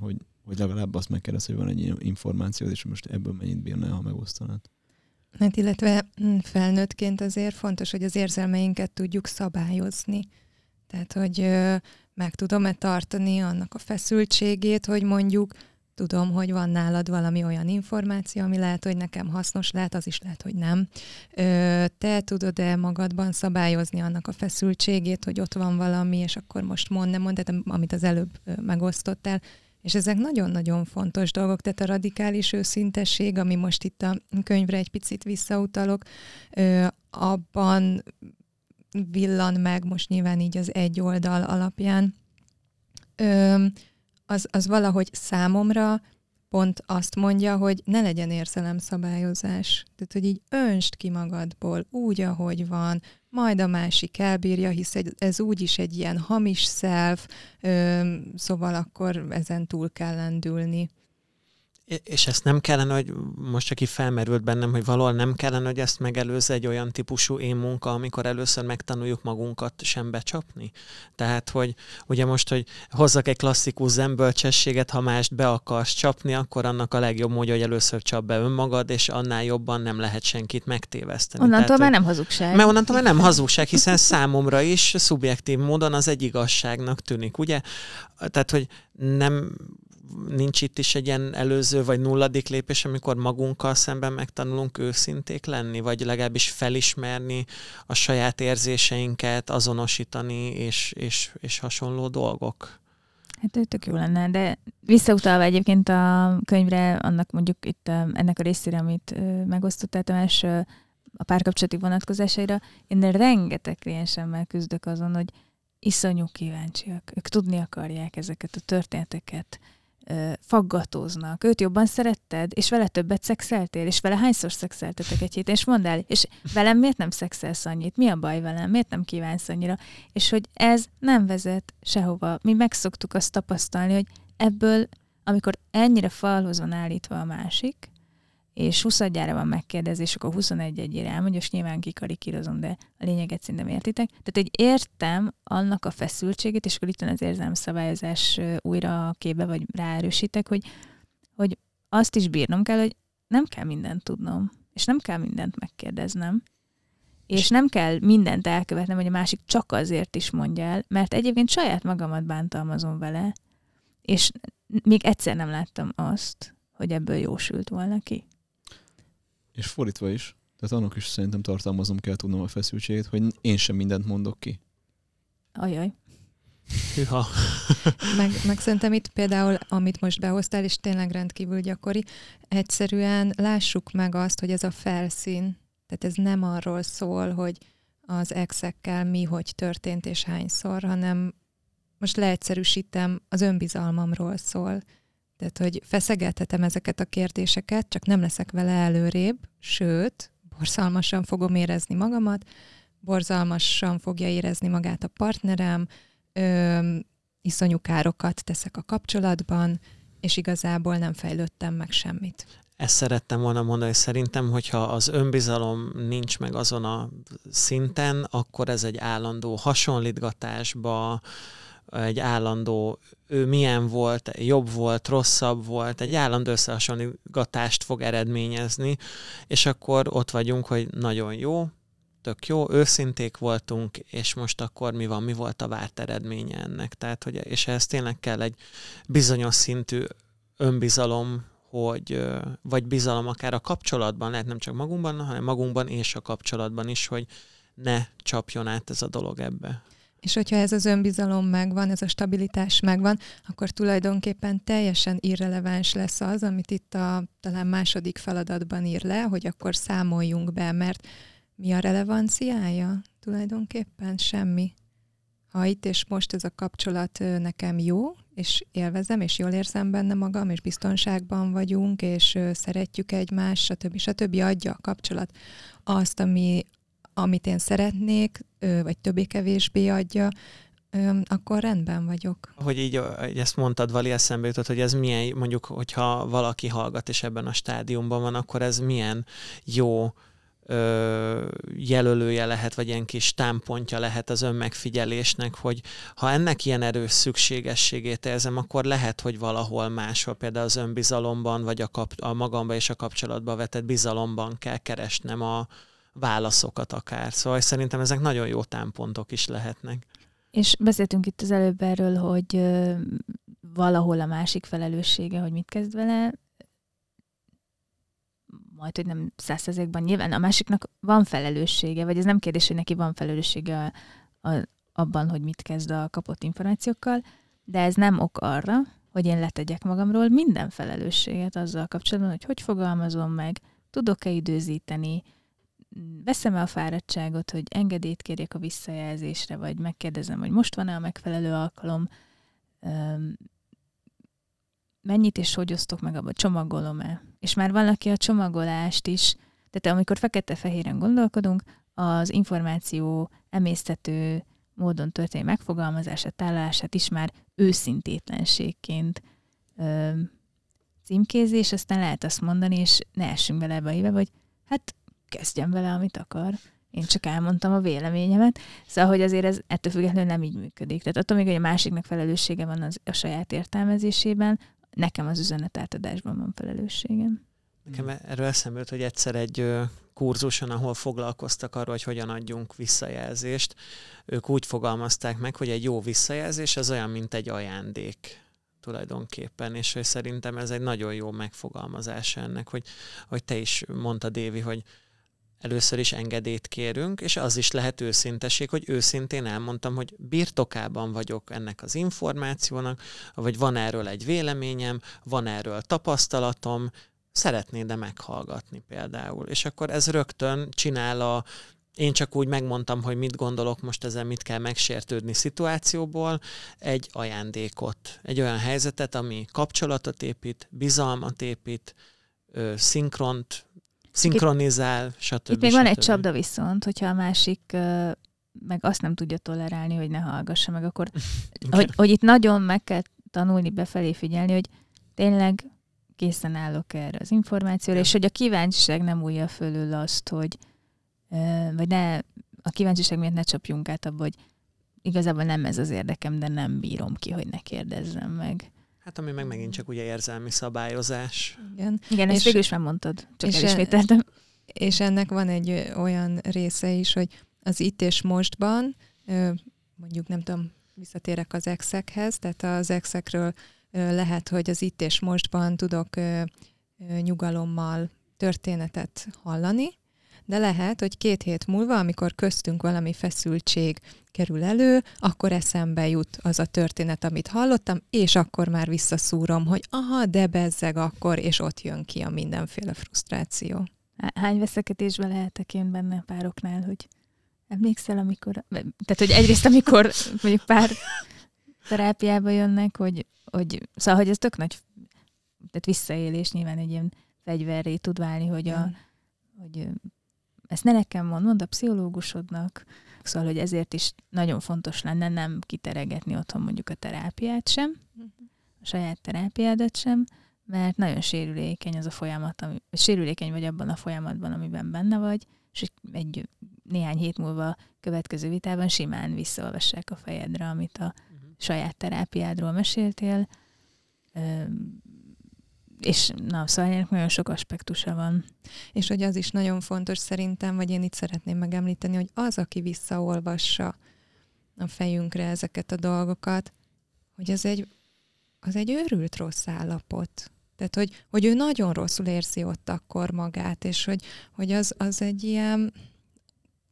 hogy, hogy legalább azt megkérdez, hogy van egy ilyen információd, és most ebből mennyit bírnál, ha megosztanád. Hát illetve felnőttként azért fontos, hogy az érzelmeinket tudjuk szabályozni. Tehát, hogy meg tudom-e tartani annak a feszültségét, hogy mondjuk tudom, hogy van nálad valami olyan információ, ami lehet, hogy nekem hasznos lehet, az is lehet, hogy nem. Te tudod-e magadban szabályozni annak a feszültségét, hogy ott van valami, és akkor most mondd, nem mondd, amit az előbb megosztottál. És ezek nagyon-nagyon fontos dolgok, tehát a radikális őszintesség, ami most itt a könyvre egy picit visszautalok, abban villan meg most nyilván így az egy oldal alapján, az, az valahogy számomra pont azt mondja, hogy ne legyen érzelemszabályozás. Tehát, hogy így öntsd ki magadból úgy, ahogy van, majd a másik elbírja, hisz ez úgyis egy ilyen hamis self, szóval akkor ezen túl kell lendülni. És ezt nem kellene, hogy most csak így felmerült bennem, hogy valahol nem kellene, hogy ezt megelőzze egy olyan típusú én munka, amikor először megtanuljuk magunkat sem becsapni. Tehát, hogy ugye most, hogy hozzak egy klasszikus zenbölcsességet, ha mást be akarsz csapni, akkor annak a legjobb módja, hogy először csap be önmagad, és annál jobban nem lehet senkit megtéveszteni. Onnantól Tehát, már nem hazugság. Mert onnantól már nem hazugság, hiszen számomra is szubjektív módon az egy igazságnak tűnik, ugye? Tehát, hogy nem... nincs itt is egy ilyen előző vagy nulladik lépés, amikor magunkkal szemben megtanulunk őszinték lenni, vagy legalábbis felismerni a saját érzéseinket, azonosítani és, és, és hasonló dolgok. Hát ő tök jó lenne, de visszautalva egyébként a könyvre, annak mondjuk itt ennek a részére, amit megosztottál, Tamás, a párkapcsolati vonatkozásaira, én rengeteg kliensemmel küzdök azon, hogy iszonyú kíváncsiak, ők tudni akarják ezeket a történeteket, faggatóznak. Őt jobban szeretted, és vele többet szexeltél, és vele hányszor szexeltetek egy héten, és mondd el, és velem miért nem szexelsz annyit? Mi a baj velem? Miért nem kívánsz annyira? És hogy ez nem vezet sehova. Mi megszoktuk azt tapasztalni, hogy ebből, amikor ennyire falhoz van állítva a másik, és huszadjára van megkérdezés, akkor huszonegyedjére elmondja, és nyilván kikarikírozom, de a lényeget szerintem értitek. Tehát, hogy értem annak a feszültségét, és akkor itt van az érzelmszabályozás újra a képbe, vagy ráerősítek, hogy, hogy azt is bírnom kell, hogy nem kell mindent tudnom, és nem kell mindent megkérdeznem, és nem kell mindent elkövetnem, hogy a másik csak azért is mondja el, mert egyébként saját magamat bántalmazom vele, és még egyszer nem láttam azt, hogy ebből jósült volna ki. És fordítva is, tehát annak is szerintem tartalmaznom kell tudnom a feszültségét, hogy én sem mindent mondok ki. Ajaj. Hűha. meg, meg szerintem itt például, amit most behoztál, és tényleg rendkívül gyakori, egyszerűen lássuk meg azt, hogy ez a felszín, tehát ez nem arról szól, hogy az exekkel mi, hogy történt és hányszor, hanem most leegyszerűsítem, az önbizalmamról szól. Tehát, hogy feszegethetem ezeket a kérdéseket, csak nem leszek vele előrébb, sőt, borzalmasan fogom érezni magamat, borzalmasan fogja érezni magát a partnerem, ö, iszonyú károkat teszek a kapcsolatban, és igazából nem fejlődtem meg semmit. Ezt szerettem volna mondani, hogy szerintem, hogyha az önbizalom nincs meg azon a szinten, akkor ez egy állandó hasonlítgatásba, egy állandó, ő milyen volt, jobb volt, rosszabb volt, egy állandó összehasonlítást fog eredményezni, és akkor ott vagyunk, hogy nagyon jó, tök jó, őszinték voltunk, és most akkor mi van, mi volt a várt eredménye ennek. Tehát, hogy, és ehhez tényleg kell egy bizonyos szintű önbizalom, hogy, vagy bizalom akár a kapcsolatban, lehet nem csak magunkban, hanem magunkban és a kapcsolatban is, hogy ne csapjon át ez a dolog ebbe. És hogyha ez az önbizalom megvan, ez a stabilitás megvan, akkor tulajdonképpen teljesen irreleváns lesz az, amit itt a talán második feladatban ír le, hogy akkor számoljunk be, mert mi a relevanciája? Tulajdonképpen semmi. Ha itt és most ez a kapcsolat nekem jó, és élvezem, és jól érzem benne magam, és biztonságban vagyunk, és szeretjük egymást, stb. Stb. Adja a kapcsolat azt, ami... amit én szeretnék, vagy többé-kevésbé adja, akkor rendben vagyok. Hogy így ezt mondtad, Vali, eszembe jutott, hogy ez milyen, mondjuk, hogyha valaki hallgat és ebben a stádiumban van, akkor ez milyen jó ö, jelölője lehet, vagy ilyen kis támpontja lehet az önmegfigyelésnek, hogy ha ennek ilyen erős szükségességét érzem, akkor lehet, hogy valahol máshol, például az önbizalomban, vagy a, kap, a magamba és a kapcsolatba vetett bizalomban kell keresnem a válaszokat akár. Szóval szerintem ezek nagyon jó támpontok is lehetnek. És beszéltünk itt az előbb erről, hogy valahol a másik felelőssége, hogy mit kezd vele, majd, hogy nem száz százalékban nyilván a másiknak van felelőssége, vagy ez nem kérdés, hogy neki van felelőssége a, a, abban, hogy mit kezd a kapott információkkal, de ez nem ok arra, hogy én letegyek magamról minden felelősséget azzal kapcsolatban, hogy hogy fogalmazom meg, tudok-e időzíteni, veszem-e a fáradtságot, hogy engedélyt kérjek a visszajelzésre, vagy megkérdezem, hogy most van-e a megfelelő alkalom, mennyit és hogy osztok meg abba, csomagolom-e. És már van, aki a csomagolást is, tehát amikor fekete-fehéren gondolkodunk, az információ emésztető módon történő megfogalmazását, tárolását is már őszintétlenségként ö, címkézi, és aztán lehet azt mondani, és ne essünk bele ebbe a híve, hogy hát kezdjem vele, amit akar. Én csak elmondtam a véleményemet. Szóval, hogy azért ez ettől függetlenül nem így működik. Tehát attól még, hogy a másiknak felelőssége van az, a saját értelmezésében, nekem az üzenet átadásban van felelősségem. Nekem erről eszembe jut, hogy egyszer egy kurzuson, ahol foglalkoztak arról, hogy hogyan adjunk visszajelzést, ők úgy fogalmazták meg, hogy egy jó visszajelzés az olyan, mint egy ajándék tulajdonképpen, és hogy szerintem ez egy nagyon jó megfogalmazás ennek, hogy, hogy te is mondtad, Évi, hogy először is engedélyt kérünk, és az is lehet őszintesség, hogy őszintén elmondtam, hogy birtokában vagyok ennek az információnak, vagy van erről egy véleményem, van erről tapasztalatom, szeretnéd-e meghallgatni például. És akkor ez rögtön csinál a én csak úgy megmondtam, hogy mit gondolok most ezen, mit kell megsértődni szituációból, egy ajándékot, egy olyan helyzetet, ami kapcsolatot épít, bizalmat épít, szinkront szinkronizál, stb. Itt még van egy csapda viszont, hogyha a másik uh, meg azt nem tudja tolerálni, hogy ne hallgassa meg, akkor hogy, hogy itt nagyon meg kell tanulni befelé figyelni, hogy tényleg készen állok erre az információra, és hogy a kíváncsiság nem újja fölül azt, hogy uh, vagy ne, a kíváncsiság miatt ne csapjunk át abba, hogy igazából nem ez az érdekem, de nem bírom ki, hogy ne kérdezzem meg. Hát ami meg megint csak ugye érzelmi szabályozás. Igen, Igen és, ezt végül is már mondtad, csak elismételtem. És ennek van egy olyan része is, hogy az itt és mostban, mondjuk nem tudom, visszatérek az exekhez, tehát az exekről lehet, hogy az itt és mostban tudok nyugalommal történetet hallani, de lehet, hogy két hét múlva, amikor köztünk valami feszültség kerül elő, akkor eszembe jut az a történet, amit hallottam, és akkor már visszaszúrom, hogy aha, de bezzeg akkor, és ott jön ki a mindenféle frusztráció. Hány veszekedésben lehetek én benne pároknál, hogy emlékszel, amikor... Tehát, hogy egyrészt, amikor mondjuk pár terápiába jönnek, hogy, hogy... Szóval, hogy ez tök nagy tehát visszaélés, nyilván egy ilyen fegyverré tud válni, hogy a... Hogy ezt ne nekem mond, mond a pszichológusodnak, szóval, hogy ezért is nagyon fontos lenne nem kiteregetni otthon mondjuk a terápiát sem, a saját terápiádat sem, mert nagyon sérülékeny az a folyamat, ami, sérülékeny vagy abban a folyamatban, amiben benne vagy, és egy néhány hét múlva következő vitában simán visszaolvassák a fejedre, amit a saját terápiádról meséltél, és na, szóval ennek nagyon sok aspektusa van. És hogy az is nagyon fontos szerintem, vagy én itt szeretném megemlíteni, hogy az, aki visszaolvassa a fejünkre ezeket a dolgokat, hogy az egy, az egy őrült rossz állapot. Tehát, hogy, hogy ő nagyon rosszul érzi ott akkor magát, és hogy, hogy az, az egy ilyen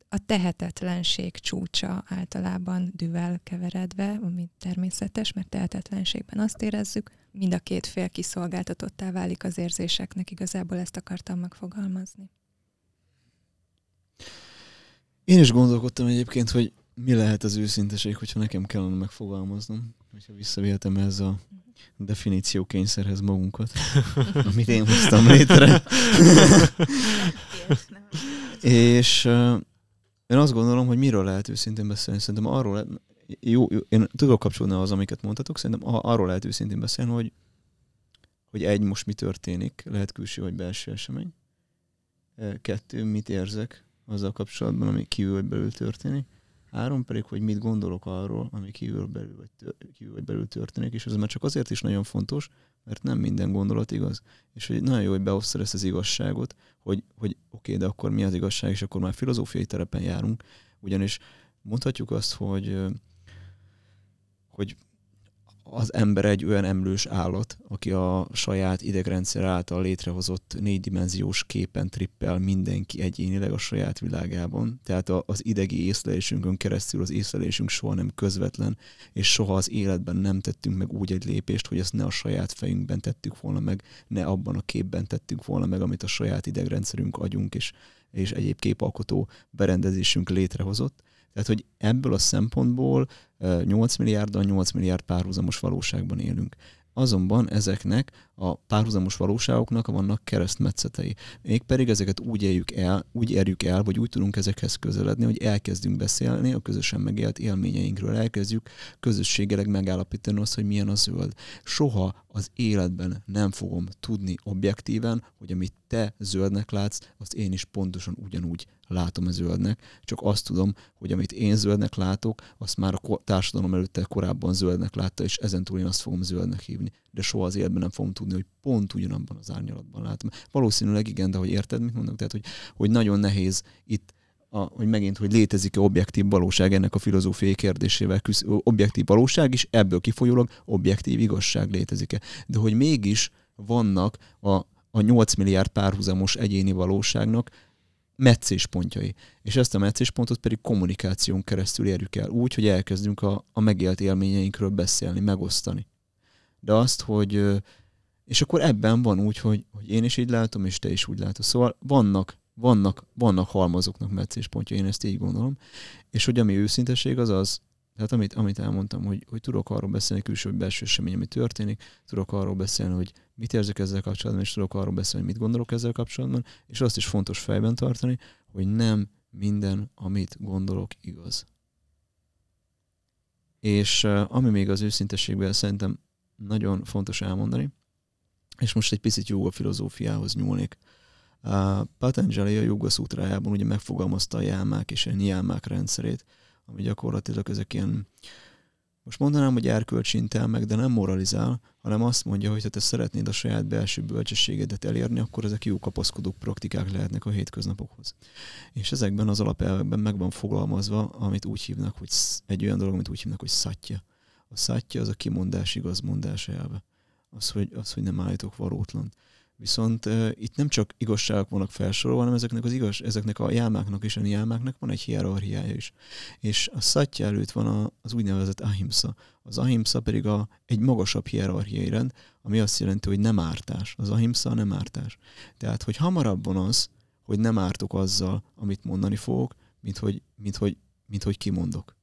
a tehetetlenség csúcsa általában dűvel keveredve, ami természetes, mert tehetetlenségben azt érezzük, mind a két fél kiszolgáltatottá válik az érzéseknek. Igazából ezt akartam megfogalmazni. Én is gondolkodtam egyébként, hogy mi lehet az őszinteség, hogyha nekem kellene megfogalmaznom, hogyha visszavihetem ez a definíciókényszerhez magunkat, amit én hoztam létre. És uh, én azt gondolom, hogy miről lehet őszintén beszélni. Szerintem arról lehet... Jó, jó, én tudok kapcsolni az, amiket mondtatok, szerintem arról lehet őszintén beszélni, hogy, hogy egy, most mi történik, lehet külső vagy belső esemény. Kettő, mit érzek azzal kapcsolatban, ami kívül vagy belül történik. Három pedig, hogy mit gondolok arról, ami kívül belül vagy, tör, kívül vagy belül történik, és ez már csak azért is nagyon fontos, mert nem minden gondolat igaz. És hogy nagyon jó, hogy beosztod ezt az igazságot, hogy, hogy oké, de akkor mi az igazság, és akkor már filozófiai terepen járunk, ugyanis mondhatjuk azt, hogy hogy az ember egy olyan emlős állat, aki a saját idegrendszer által létrehozott négydimenziós képen trippel mindenki egyénileg a saját világában. Tehát az idegi észlelésünkön keresztül az észlelésünk soha nem közvetlen, és soha az életben nem tettünk meg úgy egy lépést, hogy ezt ne a saját fejünkben tettük volna meg, ne abban a képben tettünk volna meg, amit a saját idegrendszerünk, agyunk és, és egyéb képalkotó berendezésünk létrehozott. Tehát, hogy ebből a szempontból nyolc milliárdan nyolc milliárd párhuzamos valóságban élünk. Azonban ezeknek a párhuzamos valóságoknak vannak keresztmetszetei. Mégpedig ezeket úgy éljük el, úgy érjük el, vagy úgy tudunk ezekhez közeledni, hogy elkezdünk beszélni a közösen megélt élményeinkről, elkezdjük közösségileg megállapítani azt, hogy milyen a zöld. Soha az életben nem fogom tudni objektíven, hogy amit te zöldnek látsz, azt én is pontosan ugyanúgy látom a zöldnek, csak azt tudom, hogy amit én zöldnek látok, azt már a társadalom előtte korábban zöldnek látta, és ezentúl én azt fogom zöldnek hívni. De soha az életben nem fogom tudni, hogy pont ugyanabban az árnyalatban látom. Valószínűleg igen, de hogy érted, mit mondok? Tehát, hogy, hogy nagyon nehéz itt, a, hogy megint, hogy létezik-e objektív valóság ennek a filozófiai kérdésével, küsz, objektív valóság is, ebből kifolyólag objektív igazság létezik-e. De hogy mégis vannak a, a nyolc milliárd párhuzamos egyéni valóságnak meccéspontjai. És ezt a meccéspontot pedig kommunikáción keresztül érjük el úgy, hogy elkezdünk a, a megélt élményeinkről beszélni, megosztani. De azt, hogy... És akkor ebben van úgy, hogy, hogy én is így látom, és te is úgy látod. Szóval vannak, vannak, vannak halmazoknak meccéspontja, én ezt így gondolom. És hogy ami őszinteség az az, tehát amit, amit elmondtam, hogy, hogy tudok arról beszélni, külső vagy belső esemény, ami történik, tudok arról beszélni, hogy mit érzek ezzel kapcsolatban, és tudok arról beszélni, hogy mit gondolok ezzel kapcsolatban, és azt is fontos fejben tartani, hogy nem minden, amit gondolok, igaz. És ami még az őszintességben szerintem nagyon fontos elmondani, és most egy picit jóga filozófiához nyúlnék. A Patanjali a jóga szútrájában ugye megfogalmazta a jámák és a nyámák rendszerét, ami gyakorlatilag ezek ilyen, most mondanám, hogy erkölcsintel meg, de nem moralizál, hanem azt mondja, hogy ha te szeretnéd a saját belső bölcsességedet elérni, akkor ezek jó kapaszkodó praktikák lehetnek a hétköznapokhoz. És ezekben az alapelvekben meg van fogalmazva, amit úgy hívnak, hogy egy olyan dolog, amit úgy hívnak, hogy szatya. A szatya az a kimondás igazmondás elve. Az, hogy, az, hogy nem állítok valótlant. Viszont uh, itt nem csak igazságok vannak felsorolva, hanem ezeknek, az igaz, ezeknek a jámáknak és a nijámáknak van egy hierarchiája is. És a szatya előtt van a, az úgynevezett ahimsa. Az ahimsa pedig a, egy magasabb hierarchiai rend, ami azt jelenti, hogy nem ártás. Az ahimsa a nem ártás. Tehát, hogy hamarabb van az, hogy nem ártok azzal, amit mondani fogok, mint hogy, mint hogy, mint hogy kimondok.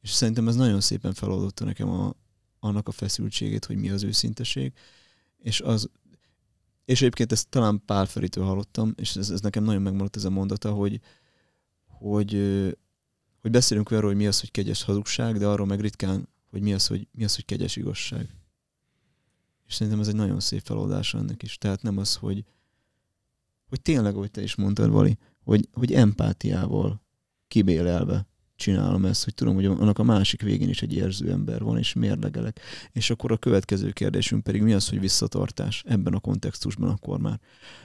És szerintem ez nagyon szépen feloldotta nekem a, annak a feszültségét, hogy mi az őszinteség, és az és egyébként ezt talán Pál Feritől hallottam, és ez, ez nekem nagyon megmaradt ez a mondata, hogy, hogy, hogy beszélünk arról, hogy mi az, hogy kegyes hazugság, de arról meg ritkán, hogy mi az, hogy, mi az, hogy kegyes igazság. És szerintem ez egy nagyon szép feloldás ennek is. Tehát nem az, hogy, hogy tényleg, ahogy te is mondtad, Vali, hogy, hogy empátiával kibélelve csinálom ezt, hogy tudom, hogy annak a másik végén is egy érző ember van, és mérlegelek. És akkor a következő kérdésünk pedig mi az, hogy visszatartás ebben a kontextusban akkor már.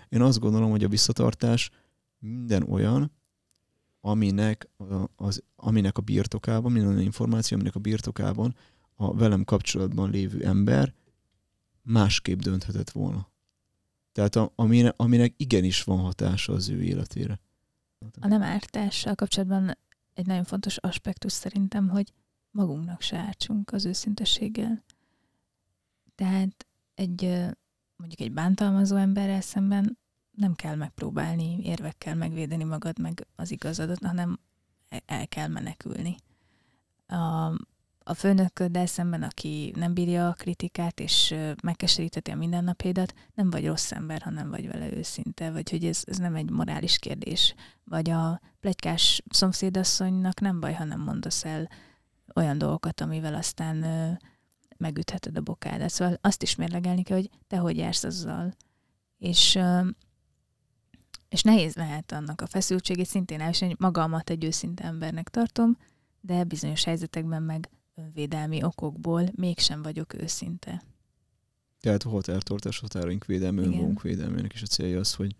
Én azt gondolom, hogy a visszatartás minden olyan, aminek, az, aminek a birtokában, minden olyan információ, aminek a birtokában a velem kapcsolatban lévő ember másképp dönthetett volna. Tehát a, amine, aminek igenis van hatása az ő életére. A nem ártással kapcsolatban egy nagyon fontos aspektus szerintem, hogy magunknak se ártsunk az őszintességgel. Tehát egy, mondjuk egy bántalmazó emberrel szemben nem kell megpróbálni érvekkel megvédeni magad, meg az igazadat, hanem el kell menekülni. A, a főnököddel szemben, aki nem bírja a kritikát, és megkeseríteti a mindennapédat, nem vagy rossz ember, hanem vagy vele őszinte, vagy hogy ez, ez nem egy morális kérdés. Vagy a pletykás szomszédasszonynak nem baj, ha nem mondasz el olyan dolgokat, amivel aztán megütheted a bokádat. Szóval azt is mérlegelni kell, hogy te hogy jársz azzal. És, és nehéz lehet annak a feszültségét szintén elviselni, hogy magamat egy őszinte embernek tartom, de bizonyos helyzetekben meg önvédelmi okokból mégsem vagyok őszinte. Tehát a határtartás, határaink védelme, önmagunk védelmének is a célja az, hogy,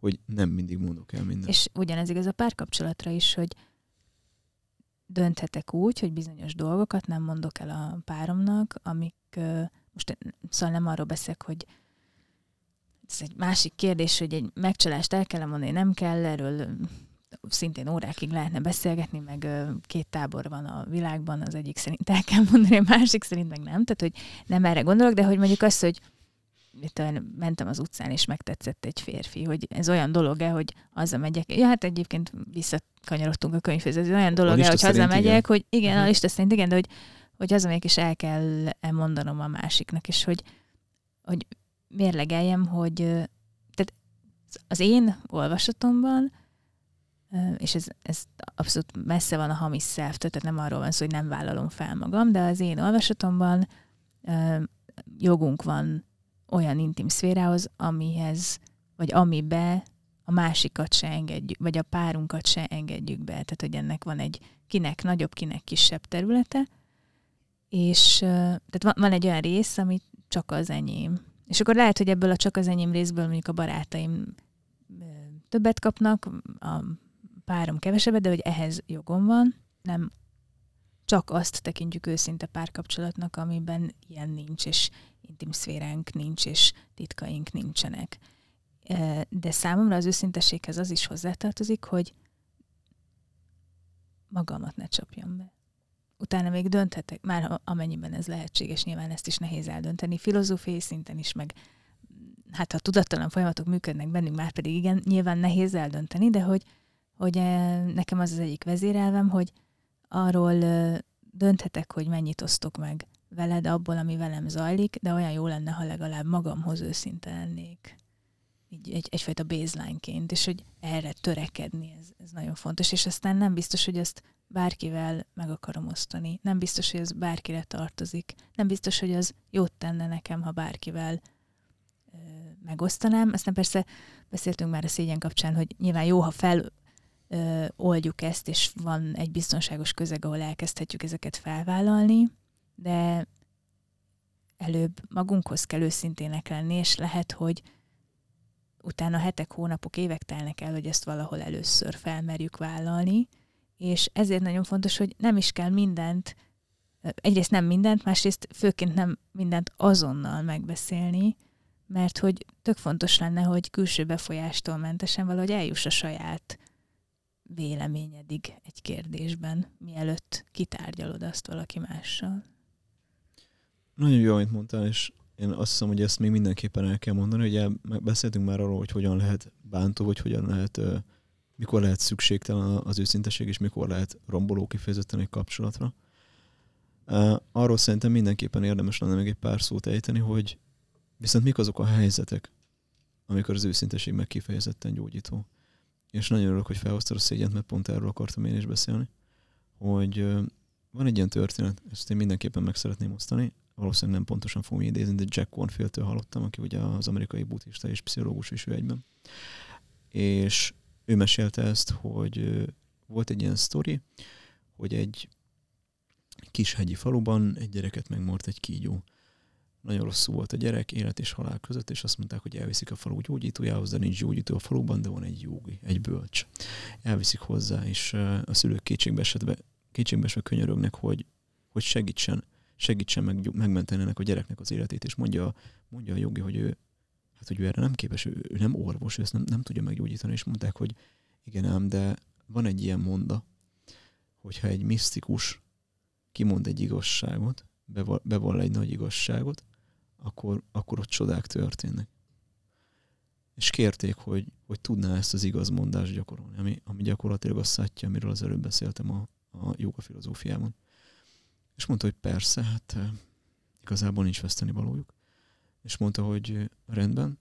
hogy nem mindig mondok el mindent. És ugyanez igaz a párkapcsolatra is, hogy dönthetek úgy, hogy bizonyos dolgokat nem mondok el a páromnak, amik, most szóval nem arról beszélek, hogy ez egy másik kérdés, hogy egy megcsalást el kell mondani, nem kell, erről szintén órákig lehetne beszélgetni, meg két tábor van a világban, az egyik szerint el kell mondani, a másik szerint meg nem, tehát hogy nem erre gondolok, de hogy mondjuk azt, hogy itt mentem az utcán, és megtetszett egy férfi, hogy ez olyan dolog-e, hogy hazamegyek. Ja, hát egyébként visszakanyarodtunk a könyvhöz, ez olyan dolog-e, hogy hazamegyek, hogy igen, a lista szerint igen, de hogy, hogy hazamegyek, és el kell mondanom a másiknak, és hogy, hogy mérlegeljem, hogy tehát az én olvasatomban, és ez, ez abszolút messze van a hamis self-től, tehát nem arról van szó, hogy nem vállalom fel magam, de az én olvasatomban jogunk van olyan intim szférához, amihez, vagy amibe a másikat se engedjük, vagy a párunkat se engedjük be. Tehát, hogy ennek van egy kinek nagyobb, kinek kisebb területe, és tehát van, van egy olyan rész, ami csak az enyém. És akkor lehet, hogy ebből a csak az enyém részből mondjuk a barátaim többet kapnak, a párom kevesebbet, de hogy ehhez jogom van, nem csak azt tekintjük őszinte párkapcsolatnak, amiben ilyen nincs, és intim szféránk nincs, és titkaink nincsenek. De számomra az őszinteséghez az is hozzátartozik, hogy magamat ne csapjam be. Utána még dönthetek, már amennyiben ez lehetséges, nyilván ezt is nehéz eldönteni, filozófiai szinten is, meg hát ha tudattalan folyamatok működnek bennünk, már pedig igen, nyilván nehéz eldönteni, de hogy, hogy nekem az az egyik vezérelvem, hogy arról dönthetek, hogy mennyit osztok meg veled abból, ami velem zajlik, de olyan jó lenne, ha legalább magamhoz őszinte lennék. Így egy, egyfajta baseline-ként, és hogy erre törekedni, ez, ez nagyon fontos. És aztán nem biztos, hogy ezt bárkivel meg akarom osztani. Nem biztos, hogy ez bárkire tartozik. Nem biztos, hogy az jót tenne nekem, ha bárkivel ö, megosztanám. Aztán persze beszéltünk már a szégyen kapcsán, hogy nyilván jó, ha fel... Ö, oldjuk ezt, és van egy biztonságos közeg, ahol elkezdhetjük ezeket felvállalni, de előbb magunkhoz kell őszintének lenni, és lehet, hogy utána hetek, hónapok, évek telnek el, hogy ezt valahol először felmerjük vállalni, és ezért nagyon fontos, hogy nem is kell mindent, egyrészt nem mindent, másrészt főként nem mindent azonnal megbeszélni, mert hogy tök fontos lenne, hogy külső befolyástól mentesen valahogy eljuss a saját véleményedig egy kérdésben, mielőtt kitárgyalod azt valaki mással. Nagyon jó, amit mondtál, és én azt hiszem, hogy ezt még mindenképpen el kell mondani, hogy beszéltünk már arról, hogy hogyan lehet bántó, vagy hogyan lehet, mikor lehet szükségtelen az őszinteség, és mikor lehet romboló kifejezetten egy kapcsolatra. Arról szerintem mindenképpen érdemes lenne még egy pár szót ejteni, hogy viszont mik azok a helyzetek, amikor az őszinteség meg kifejezetten gyógyító. És nagyon örülök, hogy felhoztad a szégyent, mert pont erről akartam én is beszélni, hogy van egy ilyen történet, ezt én mindenképpen meg szeretném osztani, valószínűleg nem pontosan fogom idézni, de Jack Kornfieldtől hallottam, aki ugye az amerikai buddhista és pszichológus is ő egyben. És ő mesélte ezt, hogy volt egy ilyen sztori, hogy egy kis hegyi faluban egy gyereket megmort egy kígyó. Nagyon rosszul volt a gyerek, élet és halál között, és azt mondták, hogy elviszik a falu gyógyítójához, de nincs gyógyító a faluban, de van egy jógi, egy bölcs. Elviszik hozzá, és a szülők kétségbeesve kétségbeesve könyörögnek, hogy, hogy segítsen, segítsen meg, megmenteni ennek a gyereknek az életét, és mondja, mondja a jogi, hogy ő, hát, hogy ő erre nem képes, ő, ő nem orvos, ő ezt nem, nem tudja meggyógyítani, és mondták, hogy igen ám, de van egy ilyen monda, hogyha egy misztikus kimond egy igazságot, beval, bevall egy nagy igazságot, Akkor, akkor ott csodák történnek. És kérték, hogy, hogy tudná ezt az igaz mondást gyakorolni, ami, ami gyakorlatilag a szátja, amiről az előbb beszéltem a, a jóga filozófiában. És mondta, hogy persze, hát igazából nincs veszteni valójuk. És mondta, hogy rendben,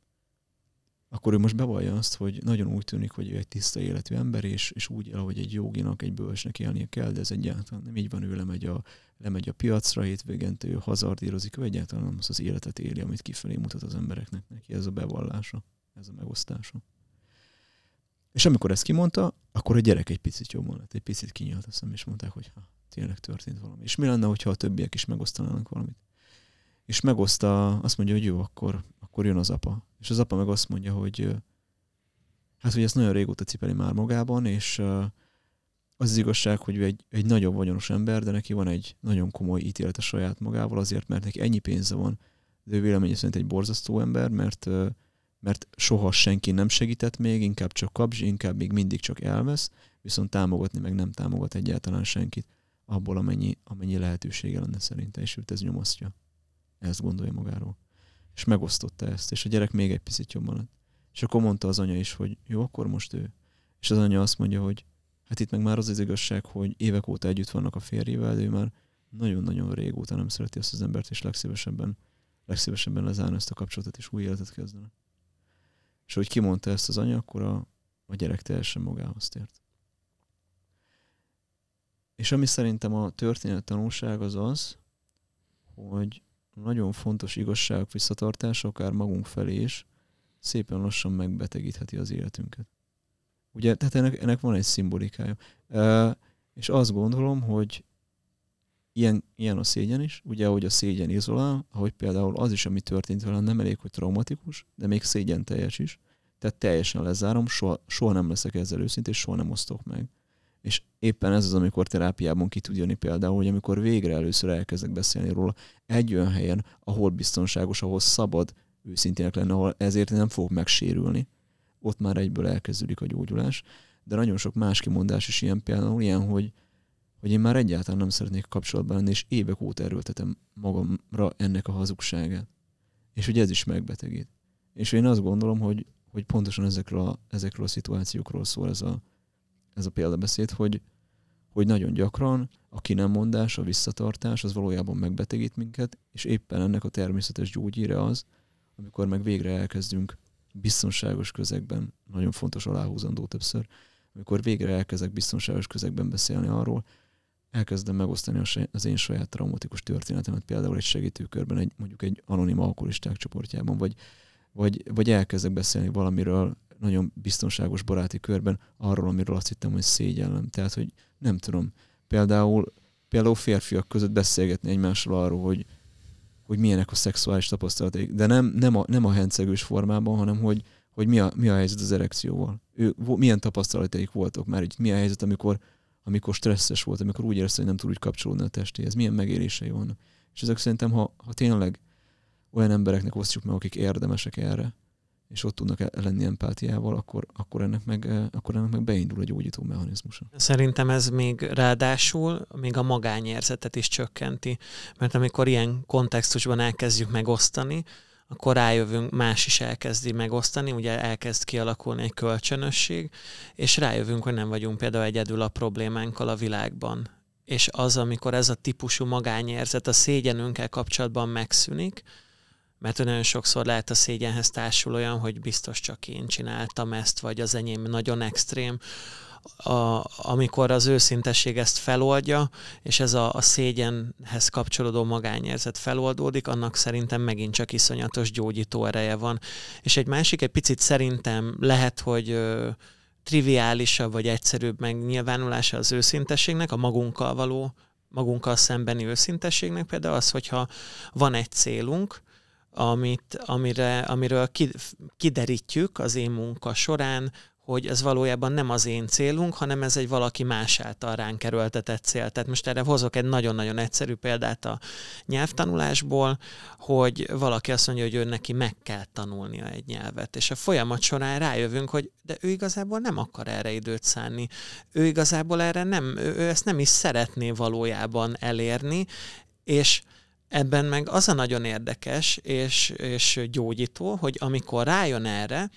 akkor ő most bevallja azt, hogy nagyon úgy tűnik, hogy ő egy tiszta életű ember, és, és úgy el, ahogy egy jóginak, egy bölcsnek élnie kell, de ez egyáltalán nem így van, ő lemegy a, lemegy a piacra, hétvégent ő hazardírozik, ő egyáltalán nem az az életet éli, amit kifelé mutat az embereknek neki, ez a bevallása, ez a megosztása. És amikor ezt kimondta, akkor a gyerek egy picit jobban lett, egy picit kinyílt a szem, és mondták, hogy ha, tényleg történt valami. És mi lenne, hogyha a többiek is megosztanának valamit? És megoszta, azt mondja, hogy jó, akkor, akkor jön az apa. És az apa meg azt mondja, hogy hát, hogy ezt nagyon régóta cipeli már magában, és az, az igazság, hogy ő egy, egy nagyon vagyonos ember, de neki van egy nagyon komoly ítélete saját magával azért, mert neki ennyi pénze van, de ő véleménye szerint egy borzasztó ember, mert, mert soha senki nem segített még, inkább csak kapzs, inkább még mindig csak elvesz, viszont támogatni meg nem támogat egyáltalán senkit abból, amennyi, amennyi lehetősége lenne szerinte, és őt ez nyomasztja. Ezt gondolja magáról. És megosztotta ezt, és a gyerek még egy picit jobban lett. És akkor mondta az anya is, hogy jó, akkor most ő. És az anya azt mondja, hogy hát itt meg már az az igazság, hogy évek óta együtt vannak a férjével, de ő már nagyon-nagyon régóta nem szereti azt az embert, és legszívesebben, legszívesebben lezárna ezt a kapcsolatot, és új életet kezdene. És ahogy kimondta ezt az anya, akkor a, a gyerek teljesen magához tért. És ami szerintem a történet tanulság az az, hogy nagyon fontos igazságok visszatartása, akár magunk felé is, szépen lassan megbetegítheti az életünket. Ugye, tehát ennek, ennek van egy szimbolikája. E, és azt gondolom, hogy ilyen, ilyen a szégyen is, ugye, ahogy a szégyen izolál, ahogy például az is, ami történt velem, nem elég, hogy traumatikus, de még szégyen teljes is. Tehát teljesen lezárom, soha, soha nem leszek ezzel őszintén, és soha nem osztok meg. És éppen ez az, amikor terápiában ki tud jönni például, hogy amikor végre először elkezdek beszélni róla egy olyan helyen, ahol biztonságos, ahol szabad őszintének lenne, ahol ezért nem fog megsérülni. Ott már egyből elkezdődik a gyógyulás. De nagyon sok más kimondás is ilyen, például ilyen, hogy, hogy én már egyáltalán nem szeretnék kapcsolatban lenni, és évek óta erőltetem magamra ennek a hazugságát. És hogy ez is megbetegít. És én azt gondolom, hogy, hogy pontosan ezekről a, ezekről a szituációkról szól ez a Ez a példabeszéd, hogy, hogy nagyon gyakran a ki nem mondás, a visszatartás, az valójában megbetegít minket, és éppen ennek a természetes gyógyíre az, amikor meg végre elkezdünk biztonságos közegben, nagyon fontos aláhúzandó többször, amikor végre elkezdek biztonságos közegben beszélni arról, elkezdem megosztani az én saját traumatikus történetemet, például egy segítőkörben, egy, mondjuk egy anonim alkoholisták csoportjában, vagy, vagy, vagy elkezdek beszélni valamiről, nagyon biztonságos baráti körben arról, amiről azt hittem, hogy szégyellem. Tehát, hogy nem tudom, például, például férfiak között beszélgetni egymásról arról, hogy, hogy milyenek a szexuális tapasztalaték, de nem, nem, a, nem a hencegős formában, hanem hogy, hogy mi, a, mi a helyzet az erekcióval. Ő, milyen tapasztalataik voltak már így, mi a helyzet, amikor, amikor stresszes volt, amikor úgy érezte, hogy nem tud úgy kapcsolódni a testéhez, milyen megélései vannak. És ezek szerintem, ha, ha tényleg olyan embereknek osztjuk meg, akik érdemesek erre, és ott tudnak lenni empátiával, akkor, akkor, ennek meg, akkor ennek meg beindul a gyógyító mechanizmusa. Szerintem ez még ráadásul még a magányérzetet is csökkenti, mert amikor ilyen kontextusban elkezdjük megosztani, akkor rájövünk, más is elkezdi megosztani, ugye elkezd kialakulni egy kölcsönösség, és rájövünk, hogy nem vagyunk például egyedül a problémánkkal a világban. És az, amikor ez a típusú magányérzet a szégyenünkkel kapcsolatban megszűnik, mert nagyon sokszor lehet a szégyenhez társul olyan, hogy biztos csak én csináltam ezt, vagy az enyém nagyon extrém. A, amikor az őszintesség ezt feloldja, és ez a, a szégyenhez kapcsolódó magányérzet feloldódik, annak szerintem megint csak iszonyatos gyógyító ereje van. És egy másik, egy picit szerintem lehet, hogy ö, triviálisabb, vagy egyszerűbb megnyilvánulása az őszintességnek, a magunkkal való, magunkkal szembeni őszintességnek például az, hogyha van egy célunk, Amit, amire, amiről kiderítjük az én munka során, hogy ez valójában nem az én célunk, hanem ez egy valaki más által ránk erőltetett cél. Tehát most erre hozok egy nagyon-nagyon egyszerű példát a nyelvtanulásból, hogy valaki azt mondja, hogy ő neki meg kell tanulnia egy nyelvet. És a folyamat során rájövünk, hogy de ő igazából nem akar erre időt szánni. Ő igazából erre nem, ő ezt nem is szeretné valójában elérni, és ebben meg az a nagyon érdekes és, és gyógyító, hogy amikor rájön erre,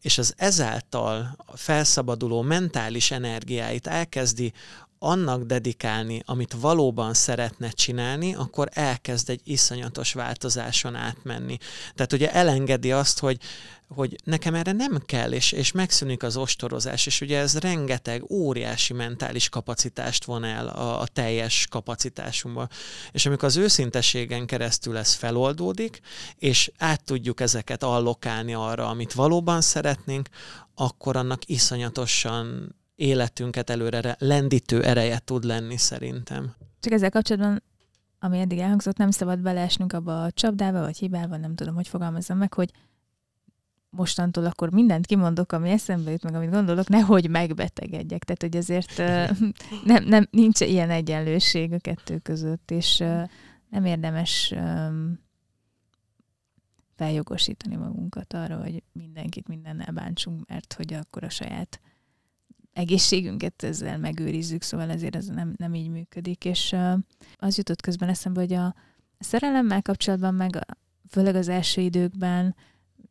és az ezáltal felszabaduló mentális energiáit elkezdi annak dedikálni, amit valóban szeretne csinálni, akkor elkezd egy iszonyatos változáson átmenni. Tehát ugye elengedi azt, hogy, hogy nekem erre nem kell, és, és megszűnik az ostorozás, és ugye ez rengeteg óriási mentális kapacitást von el a, a teljes kapacitásunkból. És amikor az őszinteségen keresztül ez feloldódik, és át tudjuk ezeket allokálni arra, amit valóban szeretnénk, akkor annak iszonyatosan életünket előre lendítő ereje tud lenni szerintem. Csak ezzel kapcsolatban, ami eddig elhangzott, nem szabad beleesnünk abba a csapdába, vagy hibába, nem tudom, hogy fogalmazzam meg, hogy mostantól akkor mindent kimondok, ami eszembe jut, meg amit gondolok, nehogy megbetegedjek. Tehát, hogy azért nem, nem, nincs ilyen egyenlőség a kettő között, és nem érdemes feljogosítani magunkat arra, hogy mindenkit mindennel bántsunk, mert hogy akkor a saját egészségünket ezzel megőrizzük, szóval ezért ez nem, nem így működik. És az jutott közben eszembe, hogy a szerelemmel kapcsolatban, meg főleg az első időkben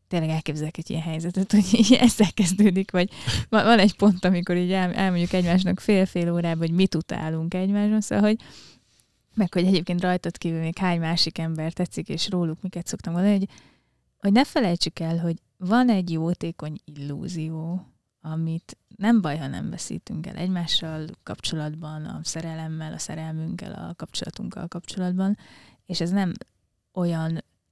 tényleg elképzelek egy ilyen helyzetet, hogy így ezzel kezdődik, vagy van egy pont, amikor így el, elmondjuk egymásnak fél-fél órában, hogy mit utálunk egymáson, szóval, hogy meg hogy egyébként rajtad kívül még hány másik ember tetszik, és róluk miket szoktam gondolni, hogy, hogy ne felejtsük el, hogy van egy jótékony illúzió, amit nem baj, ha nem veszítünk el egymással kapcsolatban, a szerelemmel, a szerelmünkkel, a kapcsolatunkkal kapcsolatban, és ez nem olyan,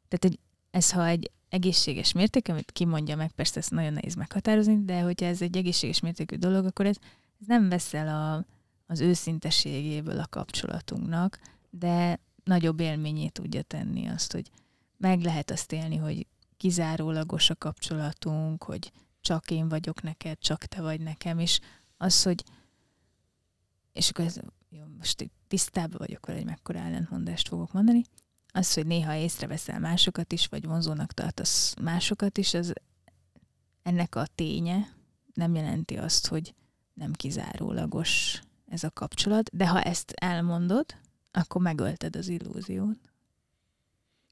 tehát egy, ez ha egy egészséges mérték, amit kimondja meg, persze ezt nagyon nehéz meghatározni, de hogyha ez egy egészséges mértékű dolog, akkor ez, ez nem vesz el a, az őszinteségéből a kapcsolatunknak, de nagyobb élményét tudja tenni azt, hogy meg lehet azt élni, hogy kizárólagos a kapcsolatunk, hogy csak én vagyok neked, csak te vagy nekem, és az, hogy és akkor ez, jó, most tisztában vagyok vele, hogy mekkora ellentmondást fogok mondani, az, hogy néha észreveszel másokat is, vagy vonzónak tartasz másokat is, az ennek a ténye nem jelenti azt, hogy nem kizárólagos ez a kapcsolat, de ha ezt elmondod, akkor megölted az illúziót.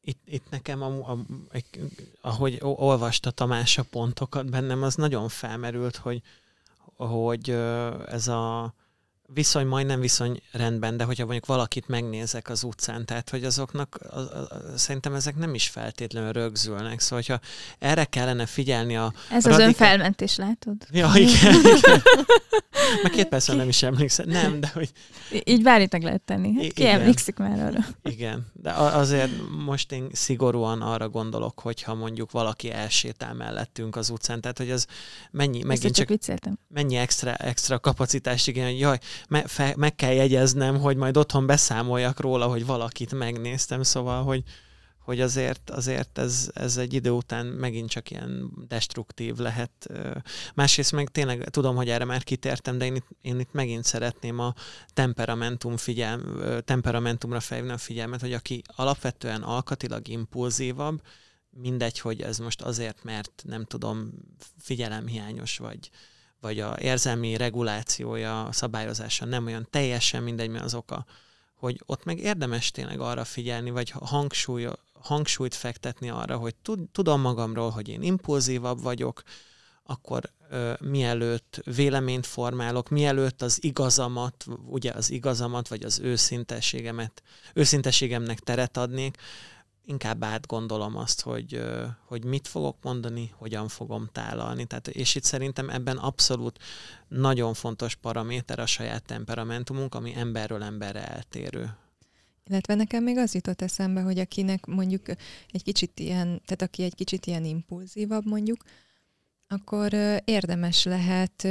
Itt, itt nekem, a, a, ahogy olvasta Tamás a pontokat bennem, az nagyon felmerült, hogy, hogy ez a viszony, majdnem viszony rendben, de hogyha mondjuk valakit megnézek az utcán, tehát hogy azoknak az, az, szerintem ezek nem is feltétlenül rögzülnek. Szóval, hogyha erre kellene figyelni a... Ez radikál... az önfelmentés, látod? Ja, igen. igen. Már két persze nem is emlékszem. Nem, de hogy... Így bármitek lehet tenni. Hát, ki emlékszik már arra? Igen, de azért most én szigorúan arra gondolok, hogyha mondjuk valaki elsétál mellettünk az utcán, tehát hogy az mennyi... Megint csak, csak mennyi extra, extra kapacitást igény, hogy jaj, Me, fe, meg kell jegyeznem, hogy majd otthon beszámoljak róla, hogy valakit megnéztem, szóval, hogy, hogy azért, azért ez, ez egy idő után megint csak ilyen destruktív lehet. Másrészt meg tényleg tudom, hogy erre már kitértem, de én itt, én itt megint szeretném a temperamentum figyel, temperamentumra felhívni a figyelmet, hogy aki alapvetően alkatilag impulzívabb, mindegy, hogy ez most azért, mert nem tudom, figyelemhiányos vagy, vagy a érzelmi regulációja, a szabályozása nem olyan teljesen mindegy, mi az oka, hogy ott meg érdemes tényleg arra figyelni, vagy hangsúly, hangsúlyt fektetni arra, hogy tudom magamról, hogy én impulzívabb vagyok, akkor ö, mielőtt véleményt formálok, mielőtt az igazamat, ugye az igazamat, vagy az őszintességemet, őszinteségemnek teret adnék, inkább átgondolom azt, hogy, hogy mit fogok mondani, hogyan fogom tálalni. Tehát, és itt szerintem ebben abszolút nagyon fontos paraméter a saját temperamentumunk, ami emberről emberre eltérő. Illetve nekem még az jutott eszembe, hogy akinek mondjuk egy kicsit ilyen, tehát aki egy kicsit ilyen impulzívabb mondjuk, akkor érdemes lehet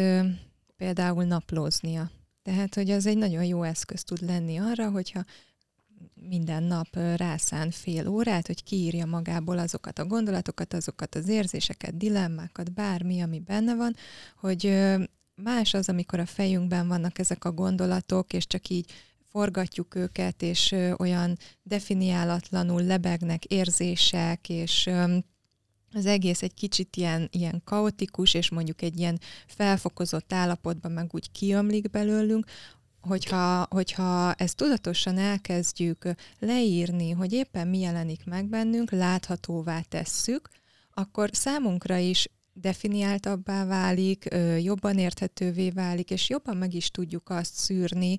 például naplóznia. Tehát, hogy az egy nagyon jó eszköz tud lenni arra, hogyha minden nap rászán fél órát, hogy kiírja magából azokat a gondolatokat, azokat az érzéseket, dilemmákat, bármi, ami benne van, hogy más az, amikor a fejünkben vannak ezek a gondolatok, és csak így forgatjuk őket, és olyan definiálatlanul lebegnek érzések, és az egész egy kicsit ilyen, ilyen kaotikus, és mondjuk egy ilyen felfokozott állapotban meg úgy kiömlik belőlünk. Hogyha, hogyha ezt tudatosan elkezdjük leírni, hogy éppen mi jelenik meg bennünk, láthatóvá tesszük, akkor számunkra is definiáltabbá válik, jobban érthetővé válik, és jobban meg is tudjuk azt szűrni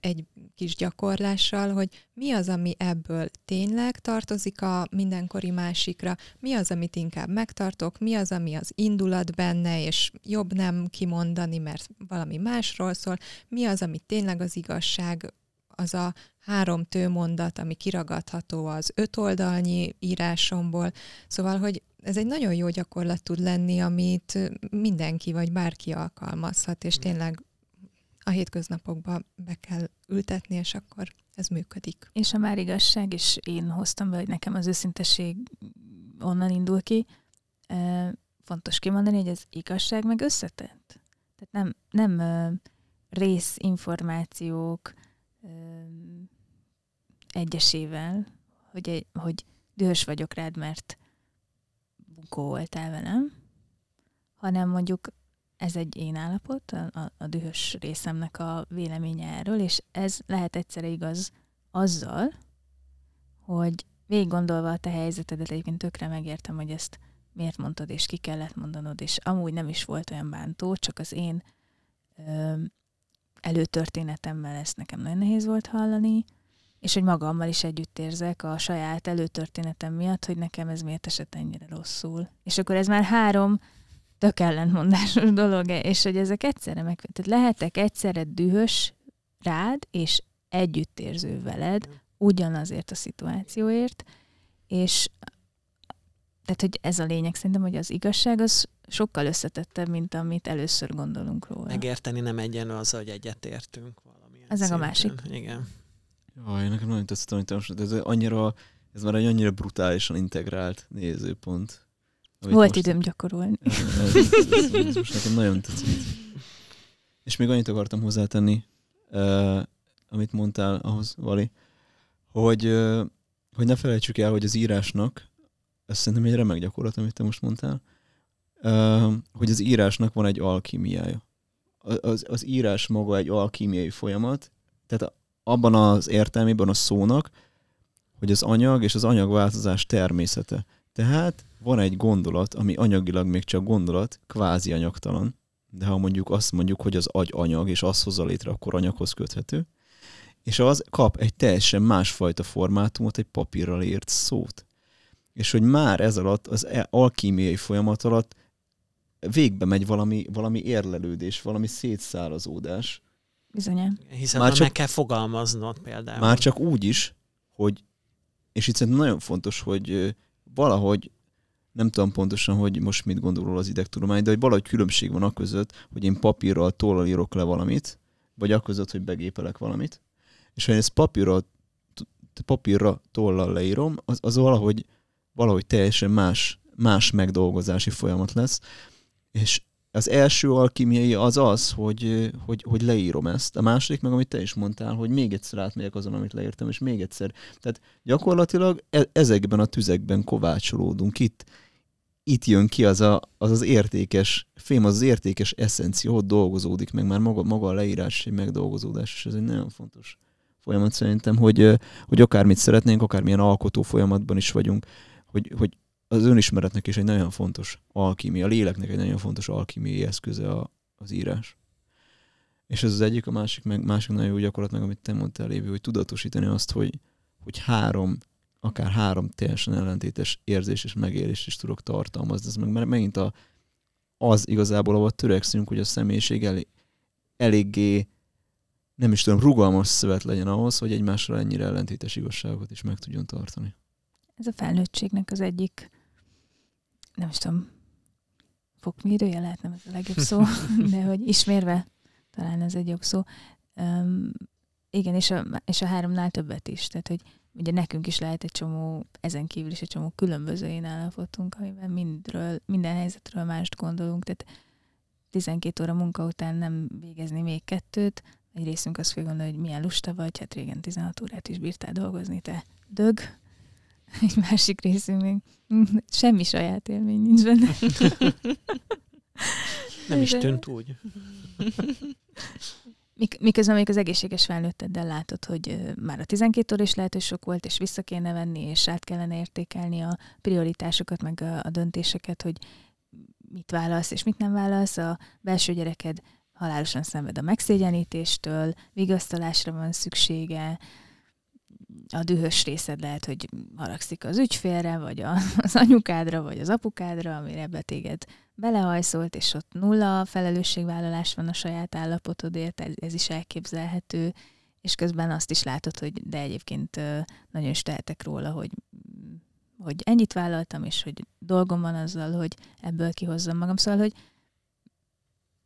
egy kis gyakorlással, hogy mi az, ami ebből tényleg tartozik a mindenkori másikra, mi az, amit inkább megtartok, mi az, ami az indulat benne, és jobb nem kimondani, mert valami másról szól, mi az, ami tényleg az igazság, az a három tőmondat, ami kiragadható az öt oldalnyi írásomból. Szóval, hogy ez egy nagyon jó gyakorlat tud lenni, amit mindenki vagy bárki alkalmazhat, és tényleg a hétköznapokba be kell ültetni, és akkor ez működik. És a már igazság, és én hoztam be, hogy nekem az őszintesség onnan indul ki, fontos kimondani, hogy az igazság meg összetett. Tehát nem, nem ö, részinformációk ö, egyesével, hogy, hogy dühös vagyok rád, mert bunkó voltál velem, hanem mondjuk ez egy én állapot, a, a dühös részemnek a véleménye erről, és ez lehet egyszerre igaz azzal, hogy végig gondolva a te helyzetedet, egyébként tökre megértem, hogy ezt miért mondtad, és ki kellett mondanod, és amúgy nem is volt olyan bántó, csak az én ö, előtörténetemmel ezt nekem nagyon nehéz volt hallani, és hogy magammal is együtt érzek a saját előtörténetem miatt, hogy nekem ez miért esett ennyire rosszul. És akkor ez már három tök ellentmondásos dolog, és hogy ezek egyszerre meg... Tehát lehetek egyszerre dühös rád, és együttérző veled, ugyanazért a szituációért, és tehát, hogy ez a lényeg szerintem, hogy az igazság az sokkal összetettebb, mint amit először gondolunk róla. Megérteni nem egyenlő azzal, hogy egyetértünk valamilyen szinten. Ez a másik. Igen. Jaj, nekem nagyon tetszett, hogy ez annyira, ez már egy annyira brutálisan integrált nézőpont. Volt időm gyakorolni. Ez, ez, ez, ez most nekem nagyon tetszett. És még annyit akartam hozzátenni, eh, amit mondtál ahhoz, Vali, hogy, eh, hogy ne felejtsük el, hogy az írásnak, ez szerintem egy remek gyakorlat, amit te most mondtál, eh, hogy az írásnak van egy alkímiája. Az, az írás maga egy alkímiai folyamat, tehát abban az értelmében a szónak, hogy az anyag és az anyagváltozás természete. Tehát van egy gondolat, ami anyagilag még csak gondolat, kvázi anyagtalan, de ha mondjuk azt mondjuk, hogy az agy anyag, és az hozza létre, akkor anyaghoz köthető, és az kap egy teljesen másfajta formátumot, egy papírral írt szót. És hogy már ez alatt, az alkímiai folyamat alatt végbe megy valami, valami érlelődés, valami szétszárazódás. Bizonyán. Hiszen már csak, meg kell fogalmaznod például. Már csak úgy is, hogy, és itt szerintem nagyon fontos, hogy valahogy, nem tudom pontosan, hogy most mit gondolol az idegtudomány, de hogy valahogy különbség van aközött, hogy én papírral, tollal írok le valamit, vagy aközött, hogy begépelek valamit. És ha én ezt papírral, papírra, tollal leírom, az, az valahogy, valahogy teljesen más, más megdolgozási folyamat lesz. És az első alkímiai az az, hogy, hogy, hogy leírom ezt. A második meg, amit te is mondtál, hogy még egyszer átmegyek azon, amit leírtam, és még egyszer. Tehát gyakorlatilag ezekben a tüzekben kovácsolódunk. Itt, itt jön ki az a, az, az értékes, fém az, az értékes eszencia, ott dolgozódik meg már maga, maga a leírás, egy megdolgozódás, és ez egy nagyon fontos folyamat szerintem, hogy, hogy akármit szeretnénk, akármilyen alkotó folyamatban is vagyunk, hogy, hogy az önismeretnek is egy nagyon fontos alkímia, a léleknek egy nagyon fontos alkímiai eszköze a, az írás. És ez az egyik, a másik, meg, másik nagyon jó gyakorlat, meg amit te mondtál, Lévi, hogy tudatosítani azt, hogy, hogy három, akár három teljesen ellentétes érzés és megélést is tudok tartalmazni. Ez meg, mert megint a, az igazából, ahol törekszünk, hogy a személyiség elég, eléggé, nem is tudom, rugalmas szövet legyen ahhoz, hogy egymásra ennyire ellentétes igazságokat is meg tudjon tartani. Ez a felnőttségnek az egyik, nem is tudom, fokmérője lehet, nem ez a legjobb szó, de hogy ismérve, talán ez egy jobb szó. Üm, igen, és a, és a háromnál többet is. Tehát, hogy ugye nekünk is lehet egy csomó, ezen kívül is egy csomó különböző én állapotunk, amiben mindről, minden helyzetről mást gondolunk. Tehát tizenkét óra munka után nem végezni még kettőt. Egy részünk azt fogja gondolni, hogy milyen lusta vagy, hát régen tizenhat órát is bírtál dolgozni, te dög. Egy másik részünk még semmi saját élmény nincs benne. Nem is tűnt úgy. Mik, miközben még az egészséges felnőtteddel látod, hogy már a tizenkét óra is lehet, hogy sok volt, és vissza kéne venni, és át kellene értékelni a prioritásokat, meg a, a döntéseket, hogy mit válasz, és mit nem válasz. A belső gyereked halálosan szenved a megszégyenítéstől, vigasztalásra van szüksége, a dühös részed lehet, hogy haragszik az ügyfélre, vagy a, az anyukádra, vagy az apukádra, amire ebbe téged belehajszolt, és ott nulla felelősségvállalás van a saját állapotodért, ez, ez is elképzelhető, és közben azt is látod, hogy de egyébként nagyon is tehetek róla, hogy, hogy ennyit vállaltam, és hogy dolgom van azzal, hogy ebből kihozzam magam. Szóval, hogy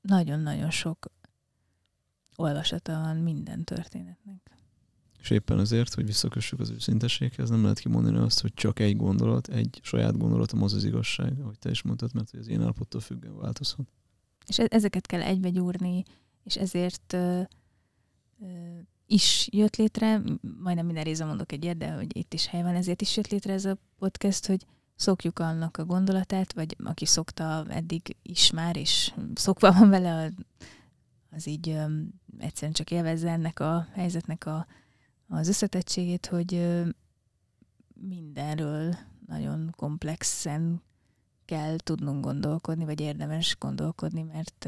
nagyon-nagyon sok olvasata van minden történetnek. És éppen azért, hogy visszakössük az őszinteséghez, nem lehet kimondani azt, hogy csak egy gondolat, egy saját gondolatom az az igazság, ahogy te is mondtad, mert az én állapottól függően változhat. És ezeket kell egybegyúrni, és ezért ö, ö, is jött létre, majdnem minden részben mondok egyet, de hogy itt is hely van, ezért is jött létre ez a podcast, hogy szokjuk annak a gondolatát, vagy aki szokta eddig is már, és szokva van vele, a, az így ö, egyszerűen csak élvezze ennek a helyzetnek a az összetettségét, hogy mindenről nagyon komplexen kell tudnunk gondolkodni, vagy érdemes gondolkodni, mert,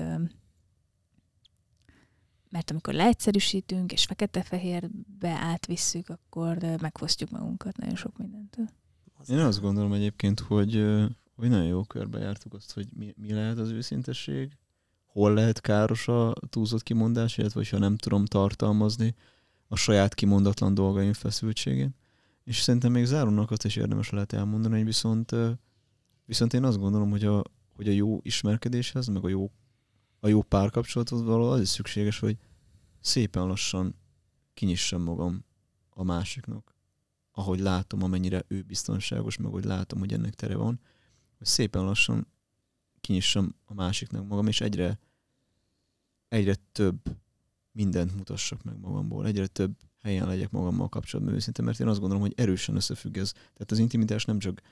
mert amikor leegyszerűsítünk, és fekete-fehérbe átvisszük, akkor megfosztjuk magunkat nagyon sok mindentől. Én azt gondolom egyébként, hogy, hogy nagyon jó körbe jártuk azt, hogy mi, mi lehet az őszintesség, hol lehet káros a túlzott kimondás, illetve ha nem tudom tartalmazni a saját kimondatlan dolgaim feszültségén. És szerintem még zárónak azt is érdemes lehet elmondani, hogy viszont, viszont én azt gondolom, hogy a, hogy a jó ismerkedéshez, meg a jó, a jó párkapcsolathoz való az is szükséges, hogy szépen lassan kinyissam magam a másiknak, ahogy látom, amennyire ő biztonságos, meg hogy látom, hogy ennek tere van, hogy szépen lassan kinyissam a másiknak magam, és egyre, egyre több mindent mutassak meg magamból. Egyre több helyen legyek magammal kapcsolatban őszinte, mert én azt gondolom, hogy erősen összefügg ez. Tehát az intimitás nem csak,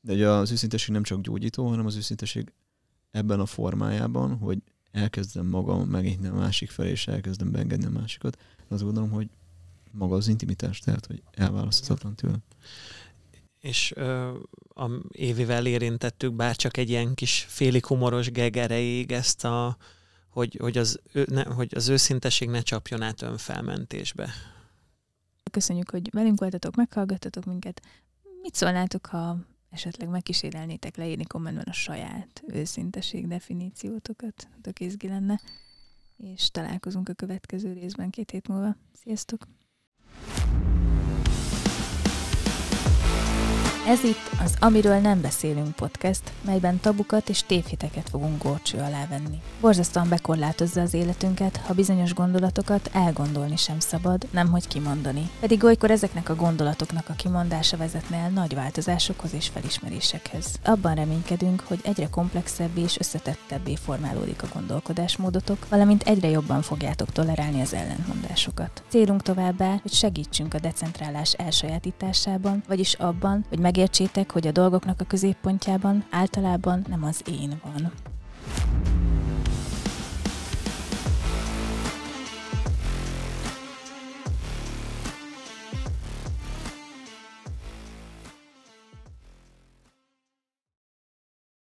de az őszintesség nem csak gyógyító, hanem az őszintesség ebben a formájában, hogy elkezdem magam megint a másik felé, és elkezdem beengedni a másikat. Azt gondolom, hogy maga az intimitás, tehát hogy elválaszthatatlan tőle. És ö, a Évivel érintettük, bár csak egy ilyen kis félig humoros geg erejéig ezt a Hogy, hogy, az, ne, hogy az őszintesség ne csapjon át önfelmentésbe. Köszönjük, hogy velünk voltatok, meghallgattatok minket. Mit szólnátok, ha esetleg megkísérelnétek leírni kommentben a saját őszintesség definíciótokat? Tök izgi lenne. És találkozunk a következő részben két hét múlva. Sziasztok! Ez itt az Amiről nem beszélünk podcast, melyben tabukat és tévhiteket fogunk górcső alá venni. Borzasztóan bekorlátozza az életünket, ha bizonyos gondolatokat elgondolni sem szabad, nemhogy kimondani. Pedig olykor ezeknek a gondolatoknak a kimondása vezetne el nagy változásokhoz és felismerésekhez. Abban reménykedünk, hogy egyre komplexebbé és összetettebbé formálódik a gondolkodásmódotok, valamint egyre jobban fogjátok tolerálni az ellentmondásokat. Célunk továbbá, hogy segítsünk a decentrálás elsajátításában, vagyis abban, hogy megértsétek, hogy a dolgoknak a középpontjában általában nem az én van.